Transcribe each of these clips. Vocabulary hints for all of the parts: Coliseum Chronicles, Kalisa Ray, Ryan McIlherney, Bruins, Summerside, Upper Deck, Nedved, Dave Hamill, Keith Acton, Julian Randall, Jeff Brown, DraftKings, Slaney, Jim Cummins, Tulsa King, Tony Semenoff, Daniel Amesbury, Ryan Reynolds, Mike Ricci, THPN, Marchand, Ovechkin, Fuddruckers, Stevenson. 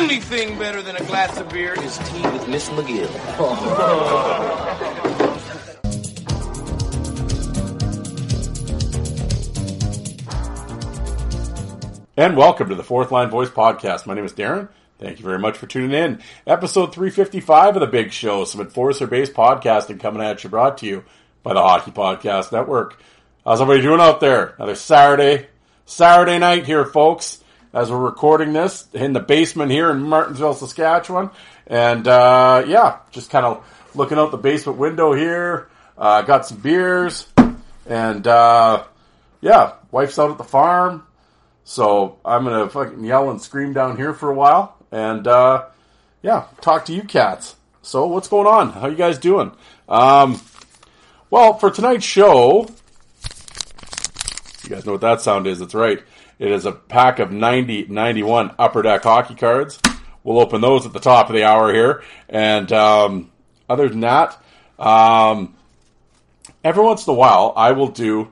Only thing better than a glass of beer is tea with Miss McGill. Oh. And welcome to the Fourth Line Voice Podcast. My name is Darren. Thank you very much for tuning in. Episode 355 of the big show, some enforcer-based podcasting coming at you, brought to you by the Hockey Podcast Network. How's everybody doing out there? Another Saturday night here, folks. As we're recording this in the basement here in Martinsville, Saskatchewan. And, just kind of looking out the basement window here. Got some beers. And, wife's out at the farm. So I'm going to fucking yell and scream down here for a while. And, talk to you cats. So what's going on? How you guys doing? For tonight's show, you guys know what that sound is. That's right. It is a pack of 91 Upper Deck hockey cards. We'll open those at the top of the hour here. And other than that, every once in a while, I will do...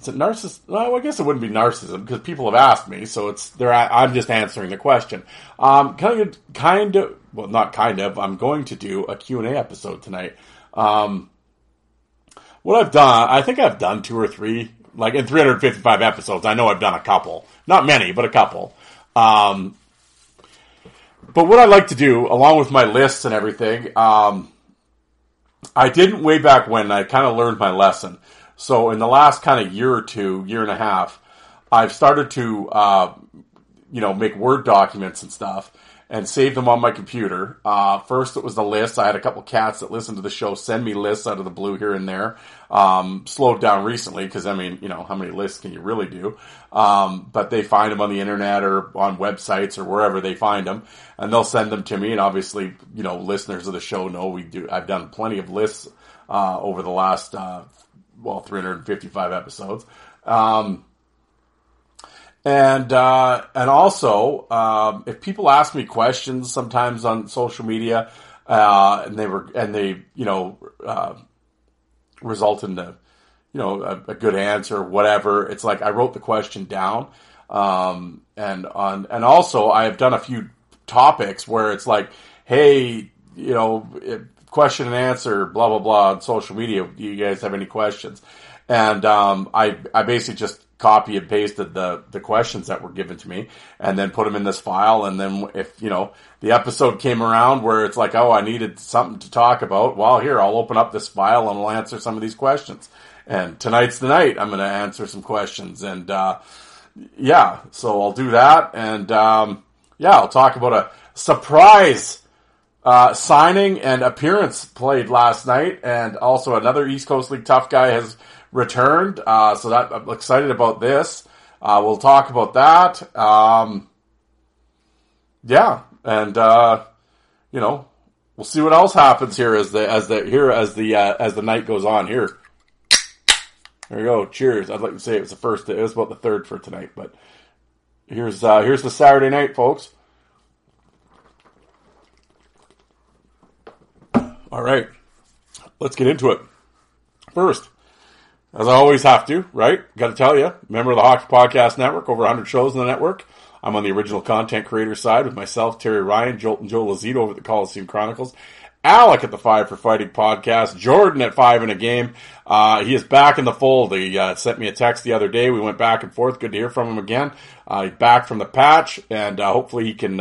Is it narcissism? Well, I guess it wouldn't be narcissism because people have asked me, so I'm just answering the question. I'm going to do a Q&A episode tonight. What I've done, I think I've done two or three... Like in 355 episodes, I know I've done a couple. Not many, but a couple. But what I like to do, along with my lists and everything, I didn't way back when, I kind of learned my lesson. So in the last kind of year or two, year and a half, I've started to, make Word documents and stuff and save them on my computer. First, it was the lists. I had a couple cats that listened to the show send me lists out of the blue here and there. Slowed down recently because, how many lists can you really do? But they find them on the internet or on websites or wherever they find them. And they'll send them to me. And obviously, listeners of the show know we do. I've done plenty of lists over the last, 355 episodes. And also, if people ask me questions sometimes on social media, and they result in a good answer or whatever, it's like I wrote the question down. And also I have done a few topics where it's like, hey, question and answer, blah, blah, blah, on social media. Do you guys have any questions? And I basically just copy and pasted the questions that were given to me and then put them in this file. And then if, the episode came around where it's like, oh, I needed something to talk about. Well, here, I'll open up this file and I'll answer some of these questions. And tonight's the night I'm going to answer some questions. And, so I'll do that. And, I'll talk about a surprise signing and appearance played last night. And also another East Coast League tough guy has returned, so I'm excited about this. We'll talk about that. We'll see what else happens here as the night goes on. Here, there you go. Cheers. I'd like to say it was the first. It was about the third for tonight, but here's the Saturday night, folks. All right, let's get into it. First, as I always have to, right? Got to tell you, member of the Hockey Podcast Network, over 100 shows in the network. I'm on the original content creator side with myself, Terry Ryan, Jolt, and Joe Lazito over at the Coliseum Chronicles, Alec at the Five for Fighting Podcast, Jordan at Five in a Game. He is back in the fold. He sent me a text the other day. We went back and forth. Good to hear from him again. He's back from the patch, and hopefully he can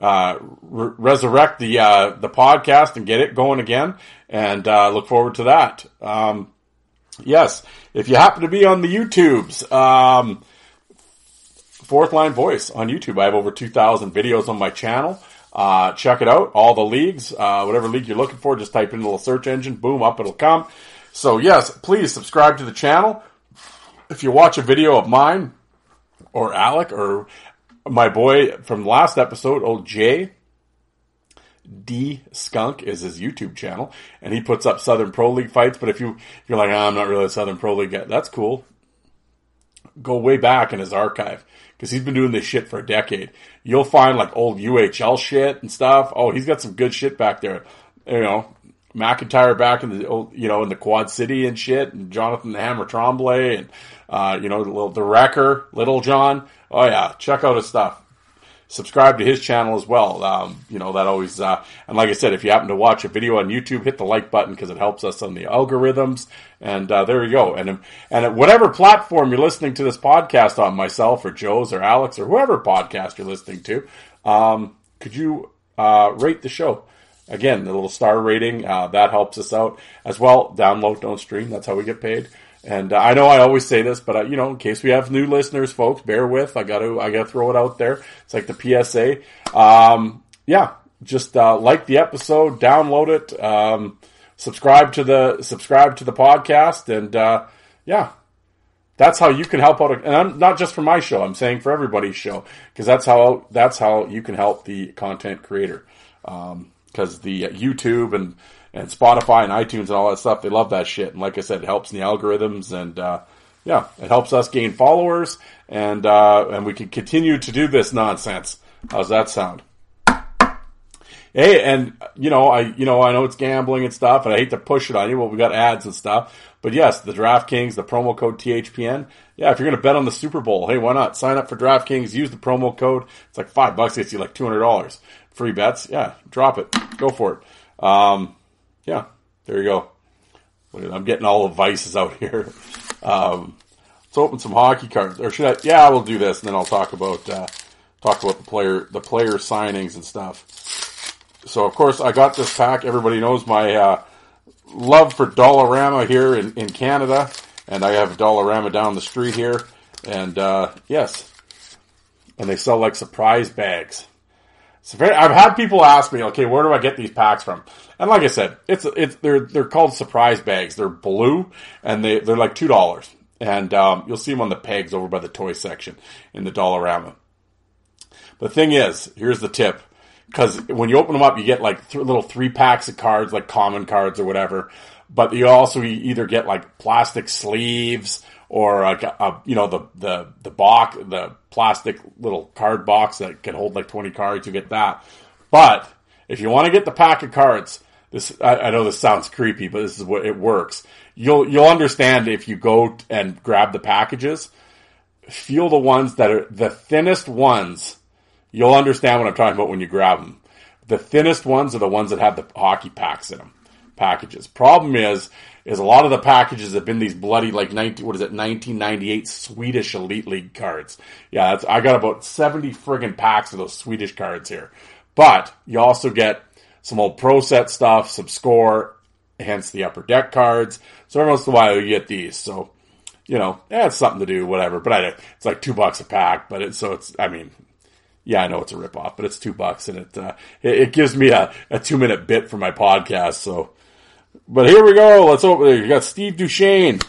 resurrect the podcast and get it going again, and look forward to that. Yes, if you happen to be on the YouTubes, Fourth Line Voice on YouTube. I have over 2,000 videos on my channel. Check it out. All the leagues, whatever league you're looking for, just type in a little search engine. Boom, up it'll come. So yes, please subscribe to the channel. If you watch a video of mine, or Alec or my boy from last episode, old Jay D Skunk is his YouTube channel, and he puts up Southern Pro League fights. But if you're like, oh, I'm not really a Southern Pro League guy, that's cool. Go way back in his archive, because he's been doing this shit for a decade. You'll find like old UHL shit and stuff. Oh, he's got some good shit back there. You know, McIntyre back in the old, you know, in the Quad City and shit, and Jonathan the Hammer Tremblay, and you know, the Wrecker, Little John. Oh yeah, check out his stuff. Subscribe to his channel as well. You know, that always, and like I said, if you happen to watch a video on YouTube, hit the like button because it helps us on the algorithms. And there you go. And at whatever platform you're listening to this podcast on, myself or Joe's or Alex or whoever podcast you're listening to, could you rate the show? Again, the little star rating, that helps us out as well. Download, don't stream. That's how we get paid. And I know I always say this, but you know, in case we have new listeners, folks, bear with. I gotta throw it out there. It's like the PSA. Yeah, just like the episode, download it, subscribe to the podcast, and yeah, that's how you can help out. And I'm not just for my show; I'm saying for everybody's show, because that's how you can help the content creator. Because the YouTube and Spotify and iTunes and all that stuff, they love that shit. And like I said, it helps in the algorithms, and yeah, it helps us gain followers, and we can continue to do this nonsense. How's that sound? Hey, and I know it's gambling and stuff, and I hate to push it on you, but we got ads and stuff. But yes, the DraftKings, the promo code THPN. Yeah, if you're gonna bet on the Super Bowl, hey, why not? Sign up for DraftKings, use the promo code. It's like $5, gets you like $200. Free bets, yeah, drop it. Go for it. Yeah, there you go. I'm getting all the vices out here. Let's open some hockey cards, or should I? Yeah, we'll do this, and then I'll talk about the player signings and stuff. So, of course, I got this pack. Everybody knows my love for Dollarama here in Canada, and I have Dollarama down the street here. And yes, and they sell like surprise bags. I've had people ask me, okay, where do I get these packs from? And like I said, they're called surprise bags. They're blue, and they're like $2. And you'll see them on the pegs over by the toy section in the Dollarama. The thing is, here's the tip. Because when you open them up, you get like little 3 packs of cards, like common cards or whatever. But you also either get like plastic sleeves or like the box, the plastic little card box that can hold like 20 cards. You get that. But if you want to get the pack of cards, I know this sounds creepy, but this is what it works. You'll understand if you go and grab the packages. Feel the ones that are the thinnest ones. You'll understand what I'm talking about when you grab them. The thinnest ones are the ones that have the hockey packs in them. Packages. Problem is a lot of the packages have been these bloody, like, 1998 Swedish Elite League cards. Yeah, I got about 70 friggin' packs of those Swedish cards here. But you also get some old Pro Set stuff, some Score, hence the Upper Deck cards. So every once in a while you get these. So, you know, it's something to do, whatever. But it's like $2 a pack. But yeah, I know it's a ripoff, but it's $2, and it gives me a 2-minute bit for my podcast. So. But here we go. Let's open it. You got Steve Duchesne.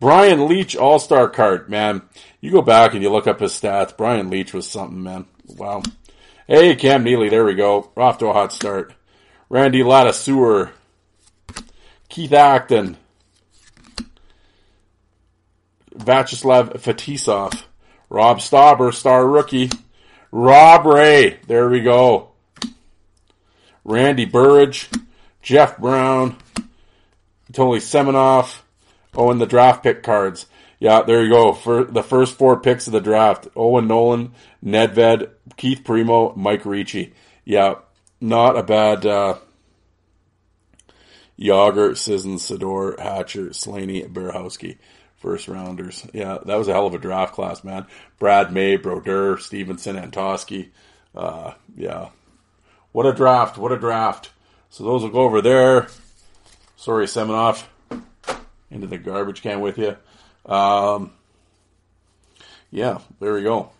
Brian Leach All-Star card, man. You go back and you look up his stats. Brian Leach was something, man. Wow. Hey, Cam Neely. There we go. We're off to a hot start. Randy Latassoure. Keith Acton. Vachislav Fetisov. Rob Stauber, star rookie. Rob Ray. There we go. Randy Burridge. Jeff Brown, Tony Semenoff, and the draft pick cards. Yeah, there you go. For the first 4 picks of the draft, Owen Nolan, Nedved, Keith Primo, Mike Ricci. Yeah, not a bad Yager, Sissons, Sador, Hatcher, Slaney, Berehowski. First rounders. Yeah, that was a hell of a draft class, man. Brad May, Brodeur, Stevenson, Antoski. Yeah. What a draft. So those will go over there. Sorry, Semenoff. Into the garbage can with you. Yeah, there we go.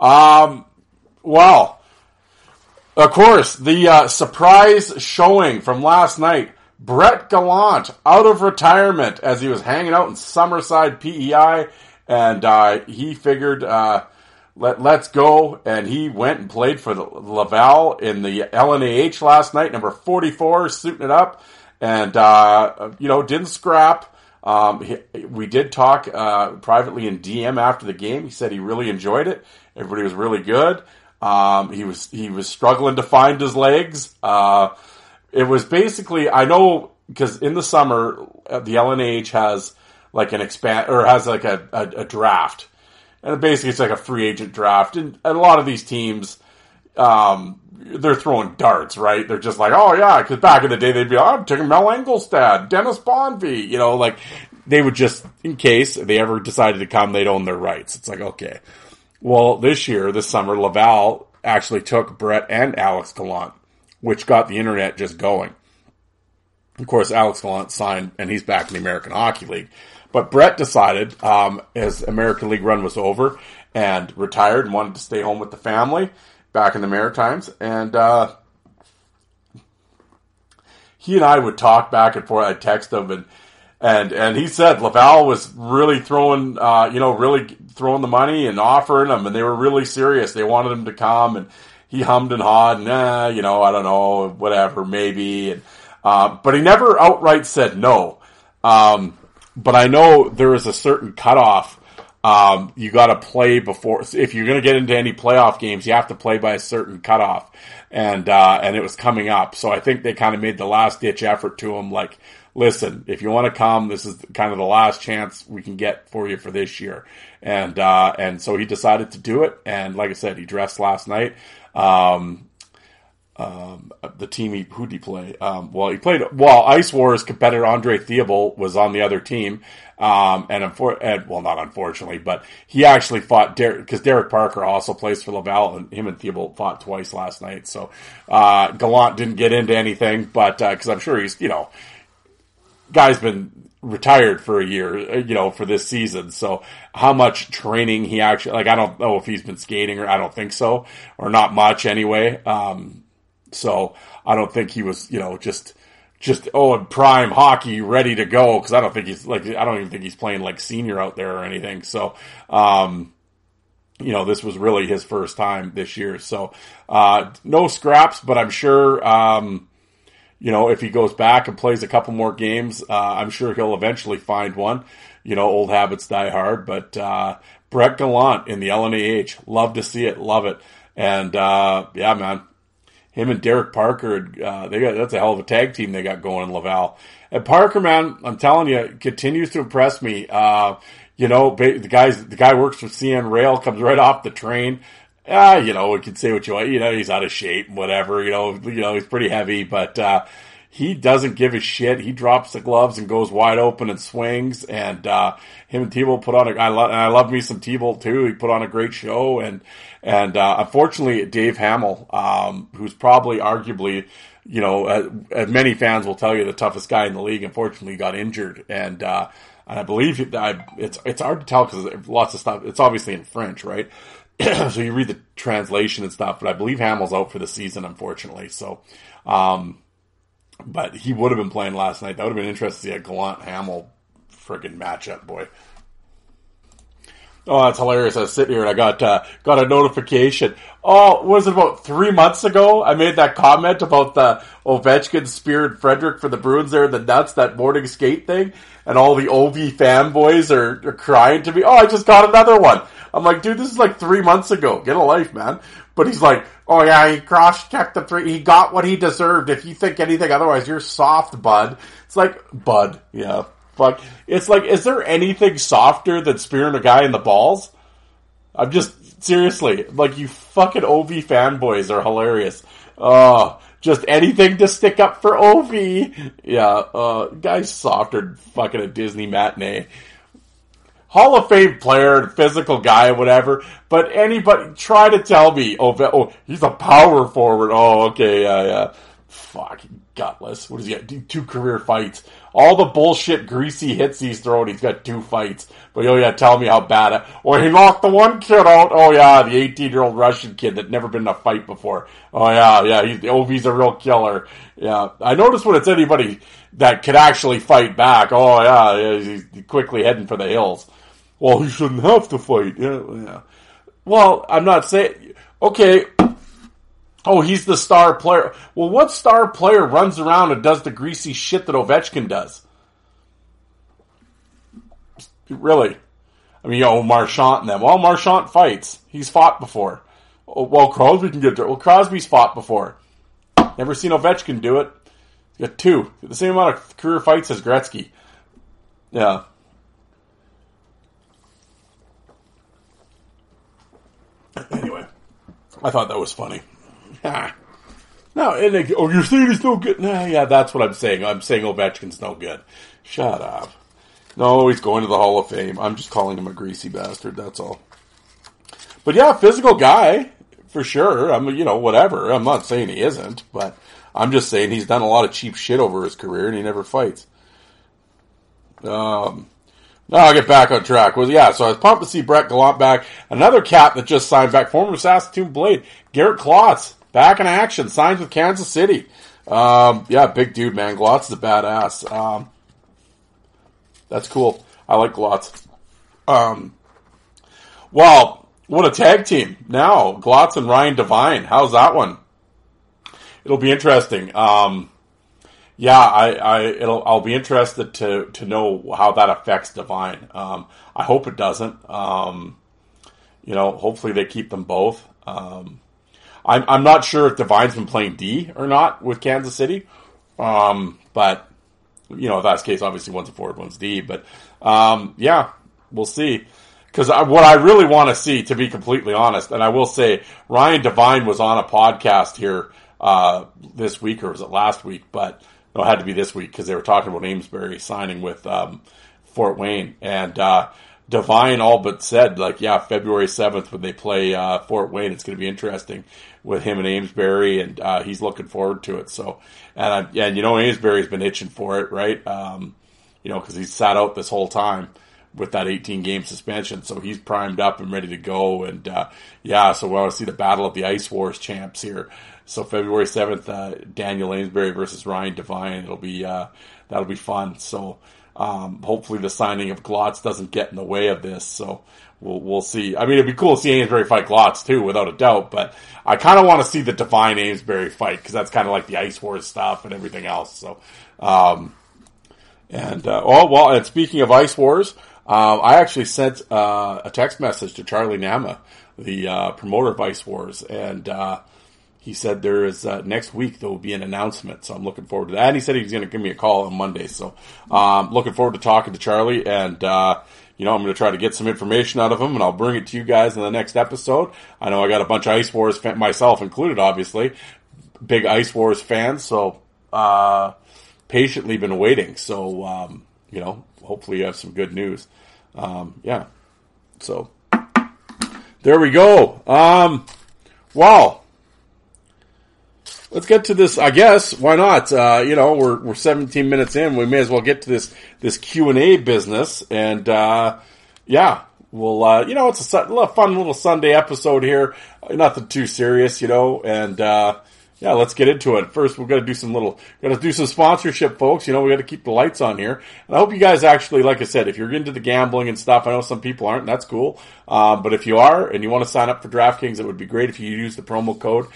Wow. Of course, the surprise showing from last night. Brett Gallant out of retirement as he was hanging out in Summerside, PEI. And he figured, let's go. And he went and played for the Laval in the LNAH last night, number 44, suiting it up. And, didn't scrap. We did talk privately in DM after the game. He said he really enjoyed it. Everybody was really good. He was struggling to find his legs. It was basically, I know, because in the summer, the LNAH has like an a draft. And basically it's like a free agent draft. And a lot of these teams, they're throwing darts, right? They're just like, oh yeah, because back in the day they'd be, I'm taking Mel Engelstad, Dennis Bonvie, like they would just, in case they ever decided to come, they'd own their rights. It's like, okay. Well, this summer, Laval actually took Brett and Alex Gallant, which got the internet just going. Of course, Alex Gallant signed, and he's back in the American Hockey League. But Brett decided, his American League run was over, and retired and wanted to stay home with the family back in the Maritimes. And he and I would talk back and forth. I'd text him, and he said Laval was really throwing, really throwing the money and offering them, and they were really serious. They wanted him to come, and he hummed and hawed, I don't know, whatever, maybe. And, but he never outright said no. But I know there is a certain cutoff. You got to play before. If you're going to get into any playoff games, you have to play by a certain cutoff. And it was coming up. So I think they kind of made the last-ditch effort to him, like, listen, if you want to come, this is kind of the last chance we can get for you for this year. And so he decided to do it. And like I said, he dressed last night. The team who'd he play? Ice Wars competitor Andre Thibault was on the other team. Not unfortunately, but he actually fought Derek, because Derek Parker also plays for Laval, and him and Thibault fought twice last night. So, Gallant didn't get into anything, but, cause I'm sure he's, guy's been retired for a year, for this season. So how much training he actually, I don't know if he's been skating, or I don't think so, or not much anyway. So I don't think he was, in prime hockey, ready to go. Cause I don't think he's I don't even think he's playing like senior out there or anything. So, this was really his first time this year. So, no scraps, but I'm sure, if he goes back and plays a couple more games, I'm sure he'll eventually find one. Old habits die hard, but, Brett Gallant in the LNAH, love to see it, love it. And, yeah, man. Him and Derek Parker, that's a hell of a tag team they got going in Laval. And Parker, man, I'm telling you, continues to impress me. The guy works for CN Rail, comes right off the train. We can say what you want. He's out of shape, whatever. He's pretty heavy, but he doesn't give a shit. He drops the gloves and goes wide open and swings. And him and T-Bolt put on I love me some T-Bolt too. He put on a great show. And unfortunately, Dave Hamill, who's probably arguably, many fans will tell you, the toughest guy in the league, unfortunately got injured. And I believe it's hard to tell because lots of stuff. It's obviously in French, right? So you read the translation and stuff, but I believe Hamill's out for the season, unfortunately. So, but he would have been playing last night. That would have been interesting to see a Gallant-Hamill friggin' matchup, boy. Oh, that's hilarious. I was sitting here and I got a notification. Oh, was it about 3 months ago? I made that comment about the Ovechkin speared Frederick for the Bruins there in the nuts, that morning skate thing. And all the OV fanboys are crying to me. Oh, I just got another one. I'm like, dude, this is like 3 months ago. Get a life, man. But he's like, oh yeah, he cross-checked the three. He got what he deserved. If you think anything otherwise, you're soft, bud. It's like, bud, yeah. Fuck. It's like, is there anything softer than spearing a guy in the balls? I'm just, seriously, you fucking OV fanboys are hilarious. Oh, just anything to stick up for OV. Yeah, guy's softer than fucking a Disney matinee. Hall of Fame player, physical guy, whatever, but anybody, try to tell me, oh, he's a power forward. Oh, okay, yeah. Fuck, gutless. What does he got? Two career fights. All the bullshit greasy hits he's throwing, he's got two fights. But oh yeah, tell me how bad it. Or he knocked the one kid out. Oh yeah, the 18-year-old Russian kid that never been in a fight before. Oh yeah, OV's a real killer. Yeah, I notice when it's anybody that could actually fight back. Oh yeah, he's quickly heading for the hills. well, he shouldn't have to fight. Yeah. Well, I'm not saying... Okay. Oh, he's the star player. Well, what star player runs around and does the greasy shit that Ovechkin does? Really? I mean, Marchand and them. Well, Marchand fights. He's fought before. Oh, well, Crosby can get there. Well, Crosby's fought before. Never seen Ovechkin do it. He's got two. The same amount of career fights as Gretzky. Yeah. Anyway, I thought that was funny. No, and they, oh, you're saying he's no good? No, yeah, that's what I'm saying. I'm saying Ovechkin's no good. Shut up. No, he's going to the Hall of Fame. I'm just calling him a greasy bastard, that's all. But yeah, physical guy, for sure. I'm, whatever. I'm not saying he isn't, but I'm just saying he's done a lot of cheap shit over his career and he never fights. Now I'll get back on track. Well, yeah, so I was pumped to see Brett Gallant back. Another cap that just signed back. Former Saskatoon Blade, Garrett Klotz, back in action. Signs with Kansas City. Yeah, big dude, man. Glotz is a badass. That's cool. I like Glotz. Well, what a tag team. Now, Glotz and Ryan Devine. How's that one? It'll be interesting. Yeah, I'll be interested to know how that affects Devine. I hope it doesn't. Hopefully they keep them both. I'm not sure if Devine's been playing D or not with Kansas City. But if that's the case, obviously one's a forward, one's D. But yeah, we'll see. Because what I really want to see, to be completely honest, and I will say, Ryan Devine was on a podcast here this week, or was it last week? But no, it had to be this week because they were talking about Amesbury signing with Fort Wayne. And Devine all but said, February 7th when they play Fort Wayne, it's going to be interesting with him and Amesbury, and he's looking forward to it. So, and Amesbury's been itching for it, right? Because he's sat out this whole time with that 18-game suspension. So he's primed up and ready to go. And so we want to see the battle of the Ice Wars champs here. So February 7th, Daniel Amesbury versus Ryan Devine. It'll be, that'll be fun. So hopefully the signing of Glotz doesn't get in the way of this. So we'll see. I mean, it'd be cool to see Amesbury fight Glotz too, without a doubt. But I kind of want to see the Devine Amesbury fight, because that's kind of like the Ice Wars stuff and everything else. So, and speaking of Ice Wars, I actually sent a text message to Charlie Nama, the promoter of Ice Wars, and he said there is next week there will be an announcement, so I'm looking forward to that. And he said he's going to give me a call on Monday, so looking forward to talking to Charlie, and I'm going to try to get some information out of him, and I'll bring it to you guys in the next episode. I know I got a bunch of Ice Wars fans, myself included, obviously, big Ice Wars fans, so patiently been waiting, so hopefully you have some good news. So there we go. Wow. Let's get to this, I guess. Why not? We're 17 minutes in. We may as well get to this Q&A business. And, we'll, it's a fun little Sunday episode here. Nothing too serious, and, let's get into it. First, we've got to do some sponsorship, folks. We got to keep the lights on here. And I hope you guys actually, like I said, if you're into the gambling and stuff, I know some people aren't, and that's cool. But if you are and you want to sign up for DraftKings, it would be great if you use the promo code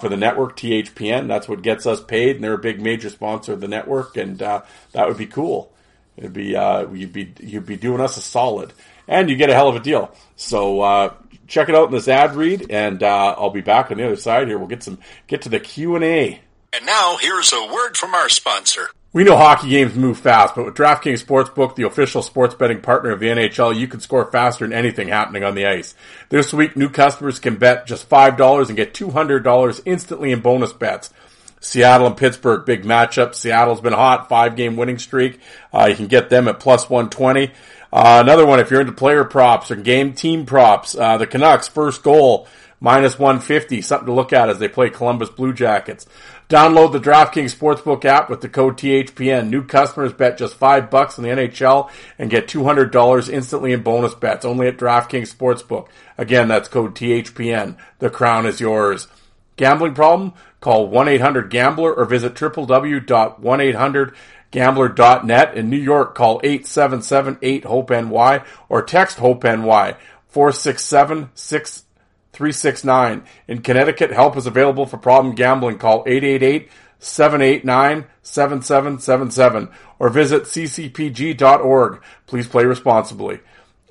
for the network, THPN. That's what gets us paid, and they're a big major sponsor of the network, and that would be cool. It'd be you'd be doing us a solid, and you get a hell of a deal. So check it out in this ad read, and I'll be back on the other side here. We'll get to the Q&A. And now, here's a word from our sponsor. We know hockey games move fast, but with DraftKings Sportsbook, the official sports betting partner of the NHL, you can score faster than anything happening on the ice. This week, new customers can bet just $5 and get $200 instantly in bonus bets. Seattle and Pittsburgh, big matchup. Seattle's been hot, 5-game winning streak. You can get them at plus 120. Another one, if you're into player props or game team props, the Canucks, first goal, minus 150. Something to look at as they play Columbus Blue Jackets. Download the DraftKings Sportsbook app with the code THPN. New customers bet just $5 in the NHL and get $200 instantly in bonus bets, only at DraftKings Sportsbook. Again, that's code THPN. The crown is yours. Gambling problem? Call 1-800-GAMBLER or visit www.1800 Gambler.net. In New York, call 877-8-HOPE-NY or text HOPE-NY 467-6369. In Connecticut, help is available for problem gambling. Call 888-789-7777 or visit ccpg.org. Please play responsibly.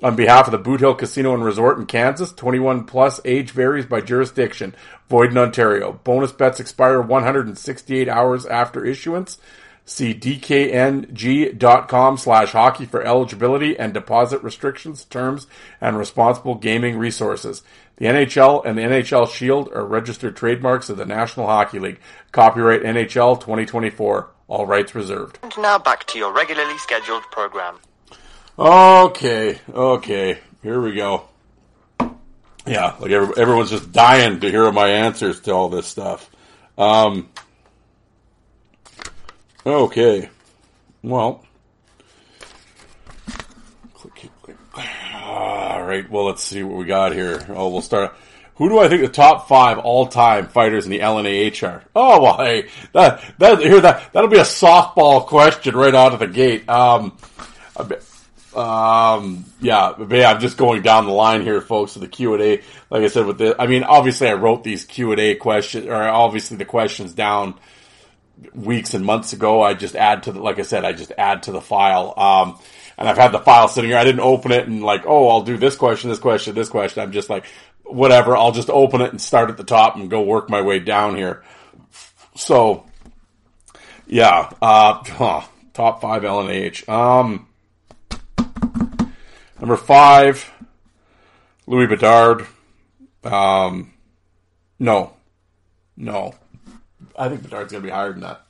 On behalf of the Boot Hill Casino and Resort in Kansas, 21 plus, age varies by jurisdiction, void in Ontario. Bonus bets expire 168 hours after issuance. See dkng.com/hockey for eligibility and deposit restrictions, terms, and responsible gaming resources. The NHL and the NHL Shield are registered trademarks of the National Hockey League. Copyright NHL 2024. All rights reserved. And now back to your regularly scheduled program. Okay, here we go. Yeah, like everyone's just dying to hear my answers to all this stuff. Okay, well, click. All right, well, let's see what we got here. Oh, we'll start. Who do I think the top five all-time fighters in the LNAH are? Oh, well, hey, that'll be a softball question right out of the gate. I'm just going down the line here, folks, to the Q&A. Like I said, with the, I mean, obviously I wrote these Q&A questions, or obviously the questions down weeks and months ago. I just add to the file. And I've had the file sitting here. I didn't open it and like, oh, I'll do this question. I'm just like, whatever. I'll just open it and start at the top and go work my way down here. So, yeah, top five LNAH. Number five, Louis Bedard. No. I think Bedard's going to be higher than that.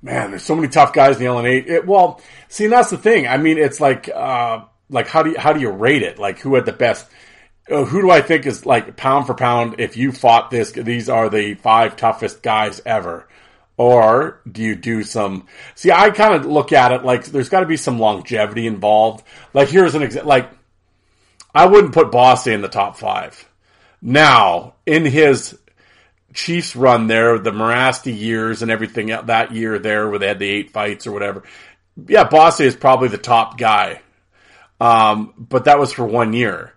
Man, there's so many tough guys in the LNA. Well, see, and that's the thing. I mean, it's like how do you rate it? Like, who had the best? Who do I think is like pound for pound? If you fought this, these are the five toughest guys ever. Or do you do some... See, I kind of look at it like there's got to be some longevity involved. Like, here's an example. Like, I wouldn't put Bossy in the top five. Now, in his Chiefs run there, the Morasti years and everything that year there where they had the 8 fights or whatever. Yeah, Bossy is probably the top guy. But that was for 1 year.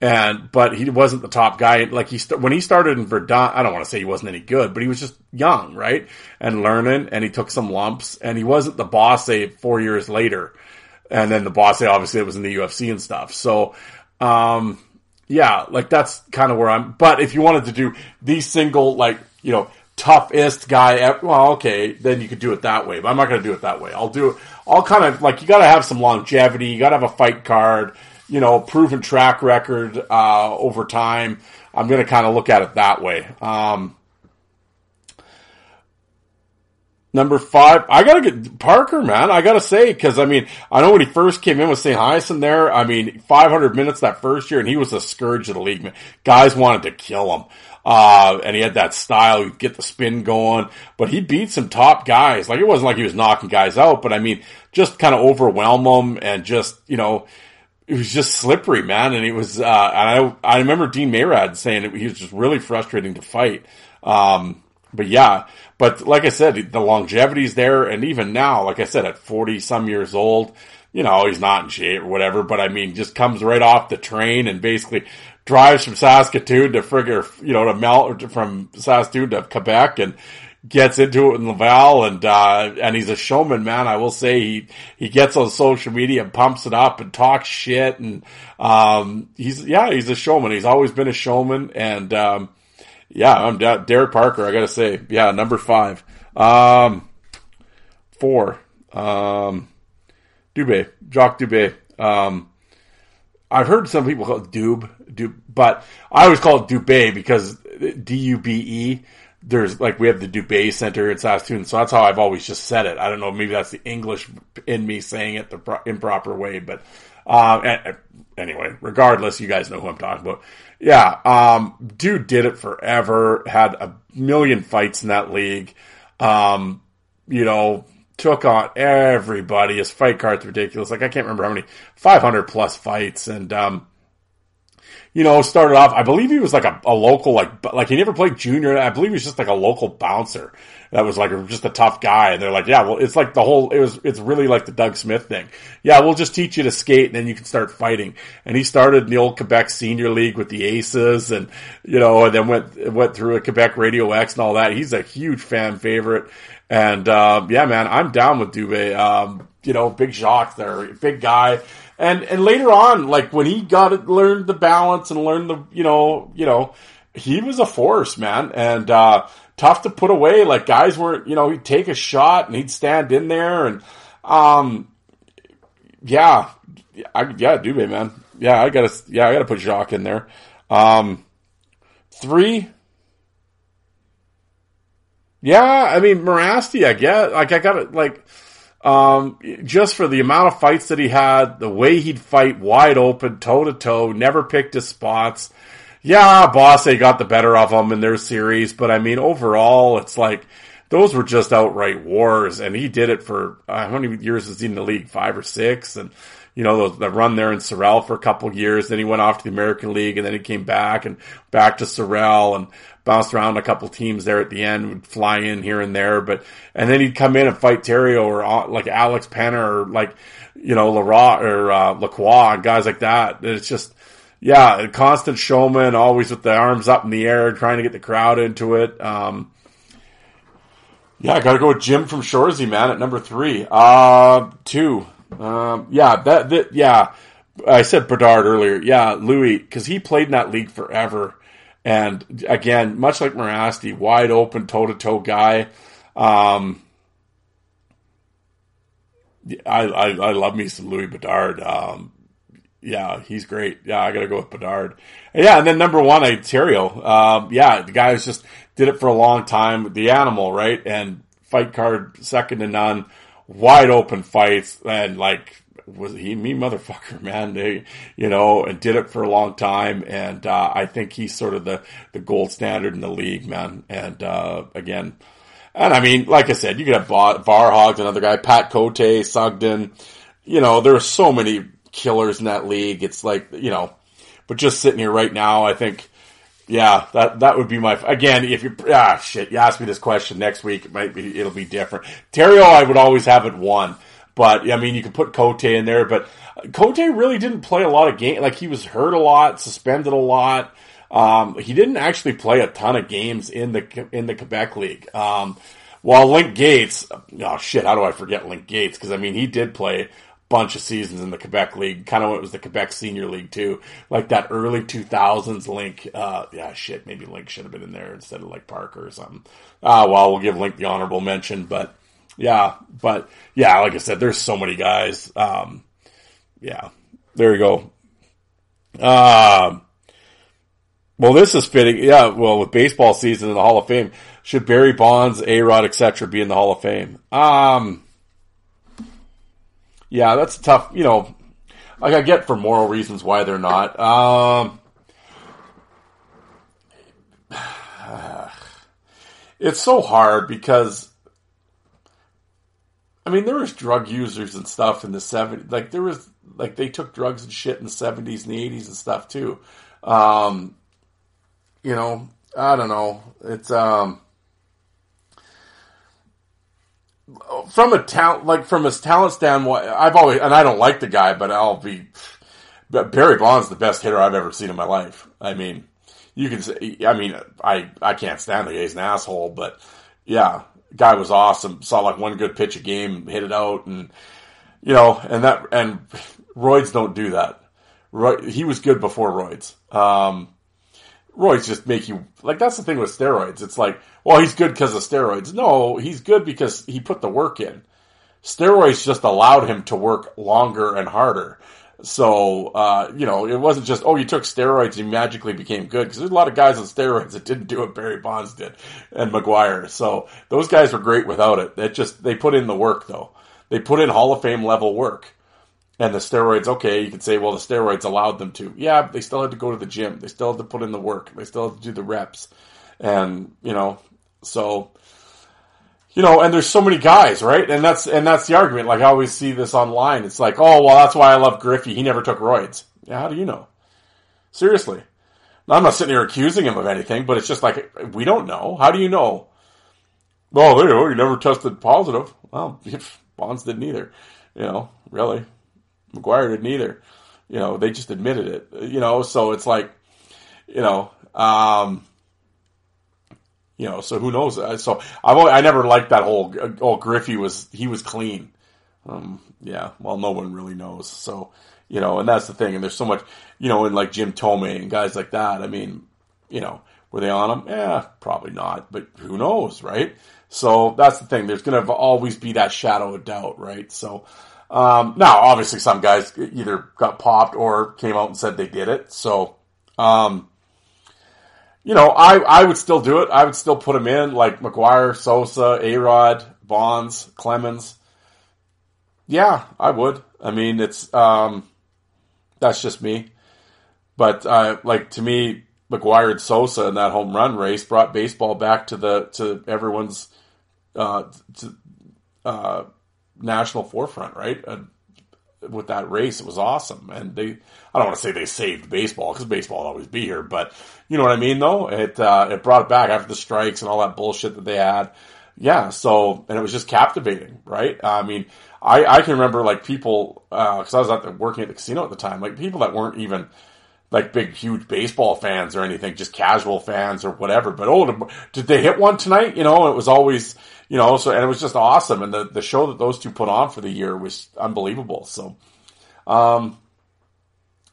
But he wasn't the top guy. Like when he started in Verdun, I don't want to say he wasn't any good, but he was just young, right? And learning, and he took some lumps, and he wasn't the Boss 4 years later. And then the Boss obviously was in the UFC and stuff. So, yeah, like that's kind of where I'm, but if you wanted to do the single, like, you know, toughest guy ever, well, okay, then you could do it that way, but I'm not going to do it that way. I'll kind of like, you got to have some longevity. You got to have a fight card. You know, proven track record over time. I'm going to kind of look at it that way. Number five, I got to get Parker, man. I got to say, because, I mean, I know when he first came in with St. Hyacin there, I mean, 500 minutes that first year, and he was a scourge of the league, man. Guys wanted to kill him. And he had that style, he'd get the spin going, but he beat some top guys. Like, it wasn't like he was knocking guys out, but, I mean, just kind of overwhelm them and just, you know, it was just slippery, man, and it was. I remember Dean Mayrad saying he was just really frustrating to fight. But like I said, the longevity's there, and even now, like I said, at 40 some years old, you know, he's not in shape or whatever. But I mean, just comes right off the train and basically drives from Saskatoon to from Saskatoon to Quebec and gets into it in Laval, and he's a showman, man. I will say he gets on social media and pumps it up and talks shit, and he's a showman. He's always been a showman, and I'm Derek Parker. I gotta say, yeah, number five, four, Dubé, Jacques Dubé. I've heard some people call it Dube, but I always call it Dubé because D-U-B-E. There's, like, we have the Dubé Center in Saskatoon, so that's how I've always just said it. I don't know, maybe that's the English in me saying it the improper way, but anyway, regardless, you guys know who I'm talking about. Yeah, dude did it forever, had a million fights in that league, you know, took on everybody. His fight card's ridiculous. Like, I can't remember how many, 500 plus fights, and you know, started off, I believe he was like a local, like he never played junior. I believe he was just like a local bouncer that was like just a tough guy. And they're like, yeah, well, it's like the whole, it's really like the Doug Smith thing. Yeah, we'll just teach you to skate and then you can start fighting. And he started in the old Quebec Senior League with the Aces and, you know, and then went through a Quebec Radio X and all that. He's a huge fan favorite. And, yeah, man, I'm down with Dubé. You know, big Jacques there, big guy. And later on, like when he learned the balance and learned the, you know, he was a force, man. And, tough to put away. Like guys weren't, you know, he'd take a shot and he'd stand in there and, yeah, Dubé, man. I gotta put Jacques in there. 3. Yeah, I mean, Morasti, I get, like, I gotta, like, just for the amount of fights that he had, the way he'd fight wide open, toe to toe, never picked his spots. Yeah, Bosse got the better of him in their series, but I mean, overall, it's like, those were just outright wars, and he did it for, how many years was he in the league? 5 or 6, and, you know, the run there in Sorel for a couple years, then he went off to the American League, and then he came back, and back to Sorel, and bounced around a couple teams there at the end, would fly in here and there, but, and then he'd come in and fight Terry or like Alex Penner or like, you know, Leroy or, Lacroix and guys like that. And it's just, yeah, constant showman, always with the arms up in the air, trying to get the crowd into it. Yeah, I gotta go with Jim from Shoresy, man, at number 3. 2. Yeah. I said Bedard earlier. Yeah, Louis, cause he played in that league forever. And again, much like Morasti, wide open, toe to toe guy. I love me some Louis Bedard. Yeah, he's great. Yeah, I gotta go with Bedard. Yeah, and then number 1, Terrio. The guy who's just did it for a long time. The animal, right? And fight card, second to none. Wide open fights, and like, was he me motherfucker, man, they, you know, and did it for a long time. And I think he's sort of the gold standard in the league, man. And again, and I mean, like I said, you could have Varhog's another guy, Pat Cote, Sugden, you know, there are so many killers in that league. It's like, you know, but just sitting here right now, I think, yeah, that would be my, again, if you, you ask me this question next week, it'll be different. Terrio, I would always have at 1. But, I mean, you could put Cote in there, but Cote really didn't play a lot of games. Like, he was hurt a lot, suspended a lot. He didn't actually play a ton of games in the Quebec League. While Link Gates, how do I forget Link Gates? Because, I mean, he did play a bunch of seasons in the Quebec League, kind of what was the Quebec Senior League, too. Like that early 2000s Link, maybe Link should have been in there instead of, like, Parker or something. We'll give Link the honorable mention, but... Yeah, like I said, there's so many guys. There you go. Well, this is fitting. Yeah, well, with baseball season in the Hall of Fame, should Barry Bonds, A-Rod, etc. be in the Hall of Fame? Yeah, that's tough. You know, like I get for moral reasons why they're not. It's so hard because... I mean, there was drug users and stuff in the 70s. Like, there was, like, they took drugs and shit in the 70s and the 80s and stuff, too. You know, I don't know. It's, from his talent standpoint, I've always, and I don't like the guy, but Barry Bonds the best hitter I've ever seen in my life. I mean, you can say, I mean, I can't stand the guy. He's an asshole, but, yeah. Guy was awesome. Saw like one good pitch a game, hit it out, and you know, and roids don't do that. Roy, he was good before roids. Roids just make you like that's the thing with steroids. It's like, well, he's good because of steroids. No, he's good because he put the work in. Steroids just allowed him to work longer and harder. So, you know, it wasn't just, oh, you took steroids and you magically became good. Because there's a lot of guys on steroids that didn't do what Barry Bonds did and McGuire. So those guys were great without it. They put in the work, though. They put in Hall of Fame level work. And the steroids, okay, you could say, well, the steroids allowed them to. Yeah, but they still had to go to the gym. They still had to put in the work. They still had to do the reps. And, you know, so... You know, and there's so many guys, right? And that's the argument. Like, I always see this online. It's like, oh, well, that's why I love Griffey. He never took roids. Yeah, how do you know? Seriously. Now, I'm not sitting here accusing him of anything, but it's just like, we don't know. How do you know? Well, there you go. You never tested positive. Well, Bonds didn't either. You know, really. McGuire didn't either. You know, they just admitted it. You know, so it's like, you know, so who knows? So I never liked that whole, oh, Griffey he was clean. Yeah, well, no one really knows. So, you know, and that's the thing. And there's so much, you know, and like Jim Tomey and guys like that. I mean, you know, were they on him? Yeah, probably not. But who knows, right? So that's the thing. There's going to always be that shadow of doubt, right? So now, obviously, some guys either got popped or came out and said they did it. So, you know, I would still do it. I would still put them in, like McGuire, Sosa, A-Rod, Bonds, Clemens. Yeah, I would. I mean, it's that's just me. But like to me, McGuire and Sosa in that home run race brought baseball back to everyone's national forefront, right? With that race, it was awesome. And I don't want to say they saved baseball, because baseball will always be here, but you know what I mean, though? It brought it back after the strikes and all that bullshit that they had. Yeah, so, and it was just captivating, right? I mean, I can remember, like, people, because I was out there working at the casino at the time, like, people that weren't even, like, big, huge baseball fans or anything, just casual fans or whatever, but, oh, did they hit one tonight? You know, it was always... You know, so, and it was just awesome. And the show that those two put on for the year was unbelievable. So,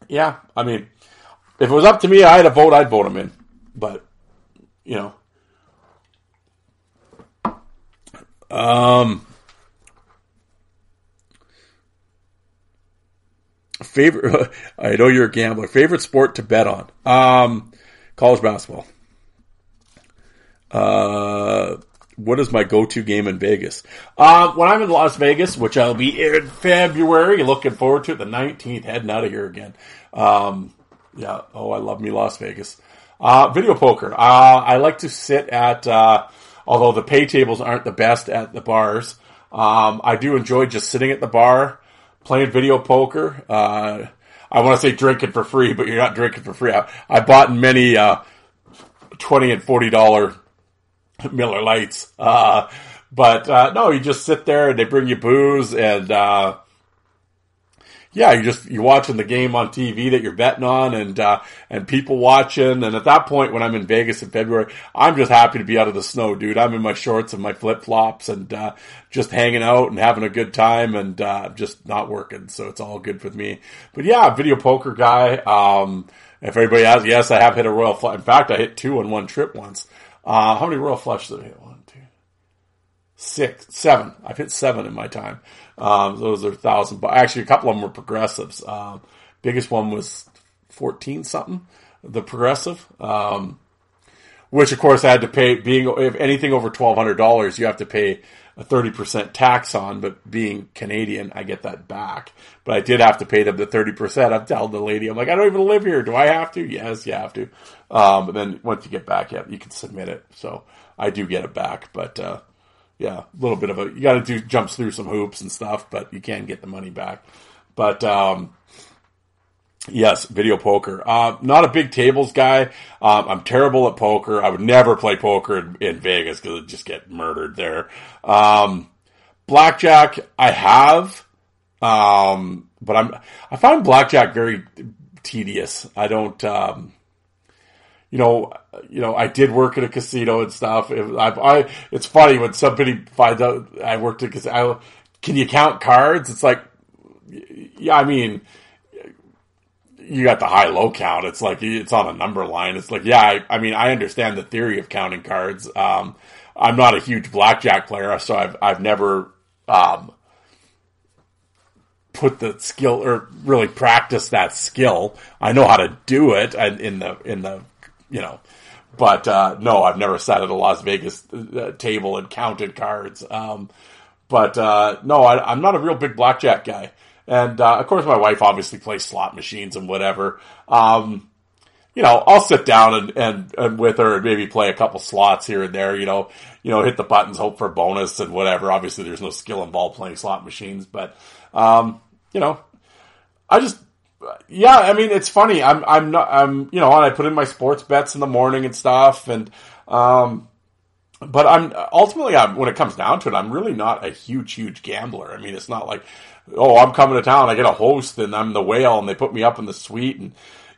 yeah, I mean, if it was up to me, I had a vote, I'd vote him in. But, you know. Favorite, I know you're a gambler. Favorite sport to bet on? College basketball. What is my go-to game in Vegas? When I'm in Las Vegas, which I'll be in February, looking forward to it, the 19th, heading out of here again. Yeah, oh, I love me Las Vegas. Video poker. I like to sit at, although the pay tables aren't the best at the bars, I do enjoy just sitting at the bar, playing video poker. I want to say drinking for free, but you're not drinking for free. I bought many $20 and $40 Miller Lights, but no, you just sit there and they bring you booze, and yeah, you're watching the game on TV that you're betting on, and people watching. And at that point, when I'm in Vegas in February, I'm just happy to be out of the snow, dude. I'm in my shorts and my flip flops, and just hanging out and having a good time, and just not working, so it's all good with me. But yeah, video poker guy. If everybody asks, yes, I have hit a royal flush. In fact, I hit two on one trip once. How many royal flushes did I hit? One, two, six, seven. I've hit seven in my time. Those are 1,000. But actually, a couple of them were progressives. Biggest one was 14 something. The progressive, which of course I had to pay. If anything over $1,200, you have to pay a 30% tax on. But being Canadian, I get that back. But I did have to pay them the 30%. I've told the lady, I'm like, I don't even live here. Do I have to? Yes, you have to. And then once you get back, yeah, you can submit it. So I do get it back, but, yeah, a little bit of you gotta do jumps through some hoops and stuff, but you can get the money back. But, yes, video poker. Not a big tables guy. I'm terrible at poker. I would never play poker in Vegas because I'd just get murdered there. Blackjack, I have, but I find blackjack very tedious. I don't, you know, I did work at a casino and stuff. It's funny when somebody finds out I worked at a casino. Can you count cards? It's like, yeah, I mean, you got the high-low count. It's like, it's on a number line. It's like, yeah, I mean, I understand the theory of counting cards. I'm not a huge blackjack player, so I've never, put the skill or really practice that skill. I know how to do it in the you know, but, no, I've never sat at a Las Vegas table and counted cards. But, no, I'm not a real big blackjack guy. And, of course my wife obviously plays slot machines and whatever. You know, I'll sit down and with her and maybe play a couple slots here and there, you know, hit the buttons, hope for a bonus and whatever. Obviously there's no skill involved playing slot machines, but, you know, I just, yeah, I mean, it's funny. I'm not, you know, and I put in my sports bets in the morning and stuff, and, but ultimately, when it comes down to it, I'm really not a huge gambler. I mean, it's not like, oh, I'm coming to town, I get a host, and I'm the whale, and they put me up in the suite, and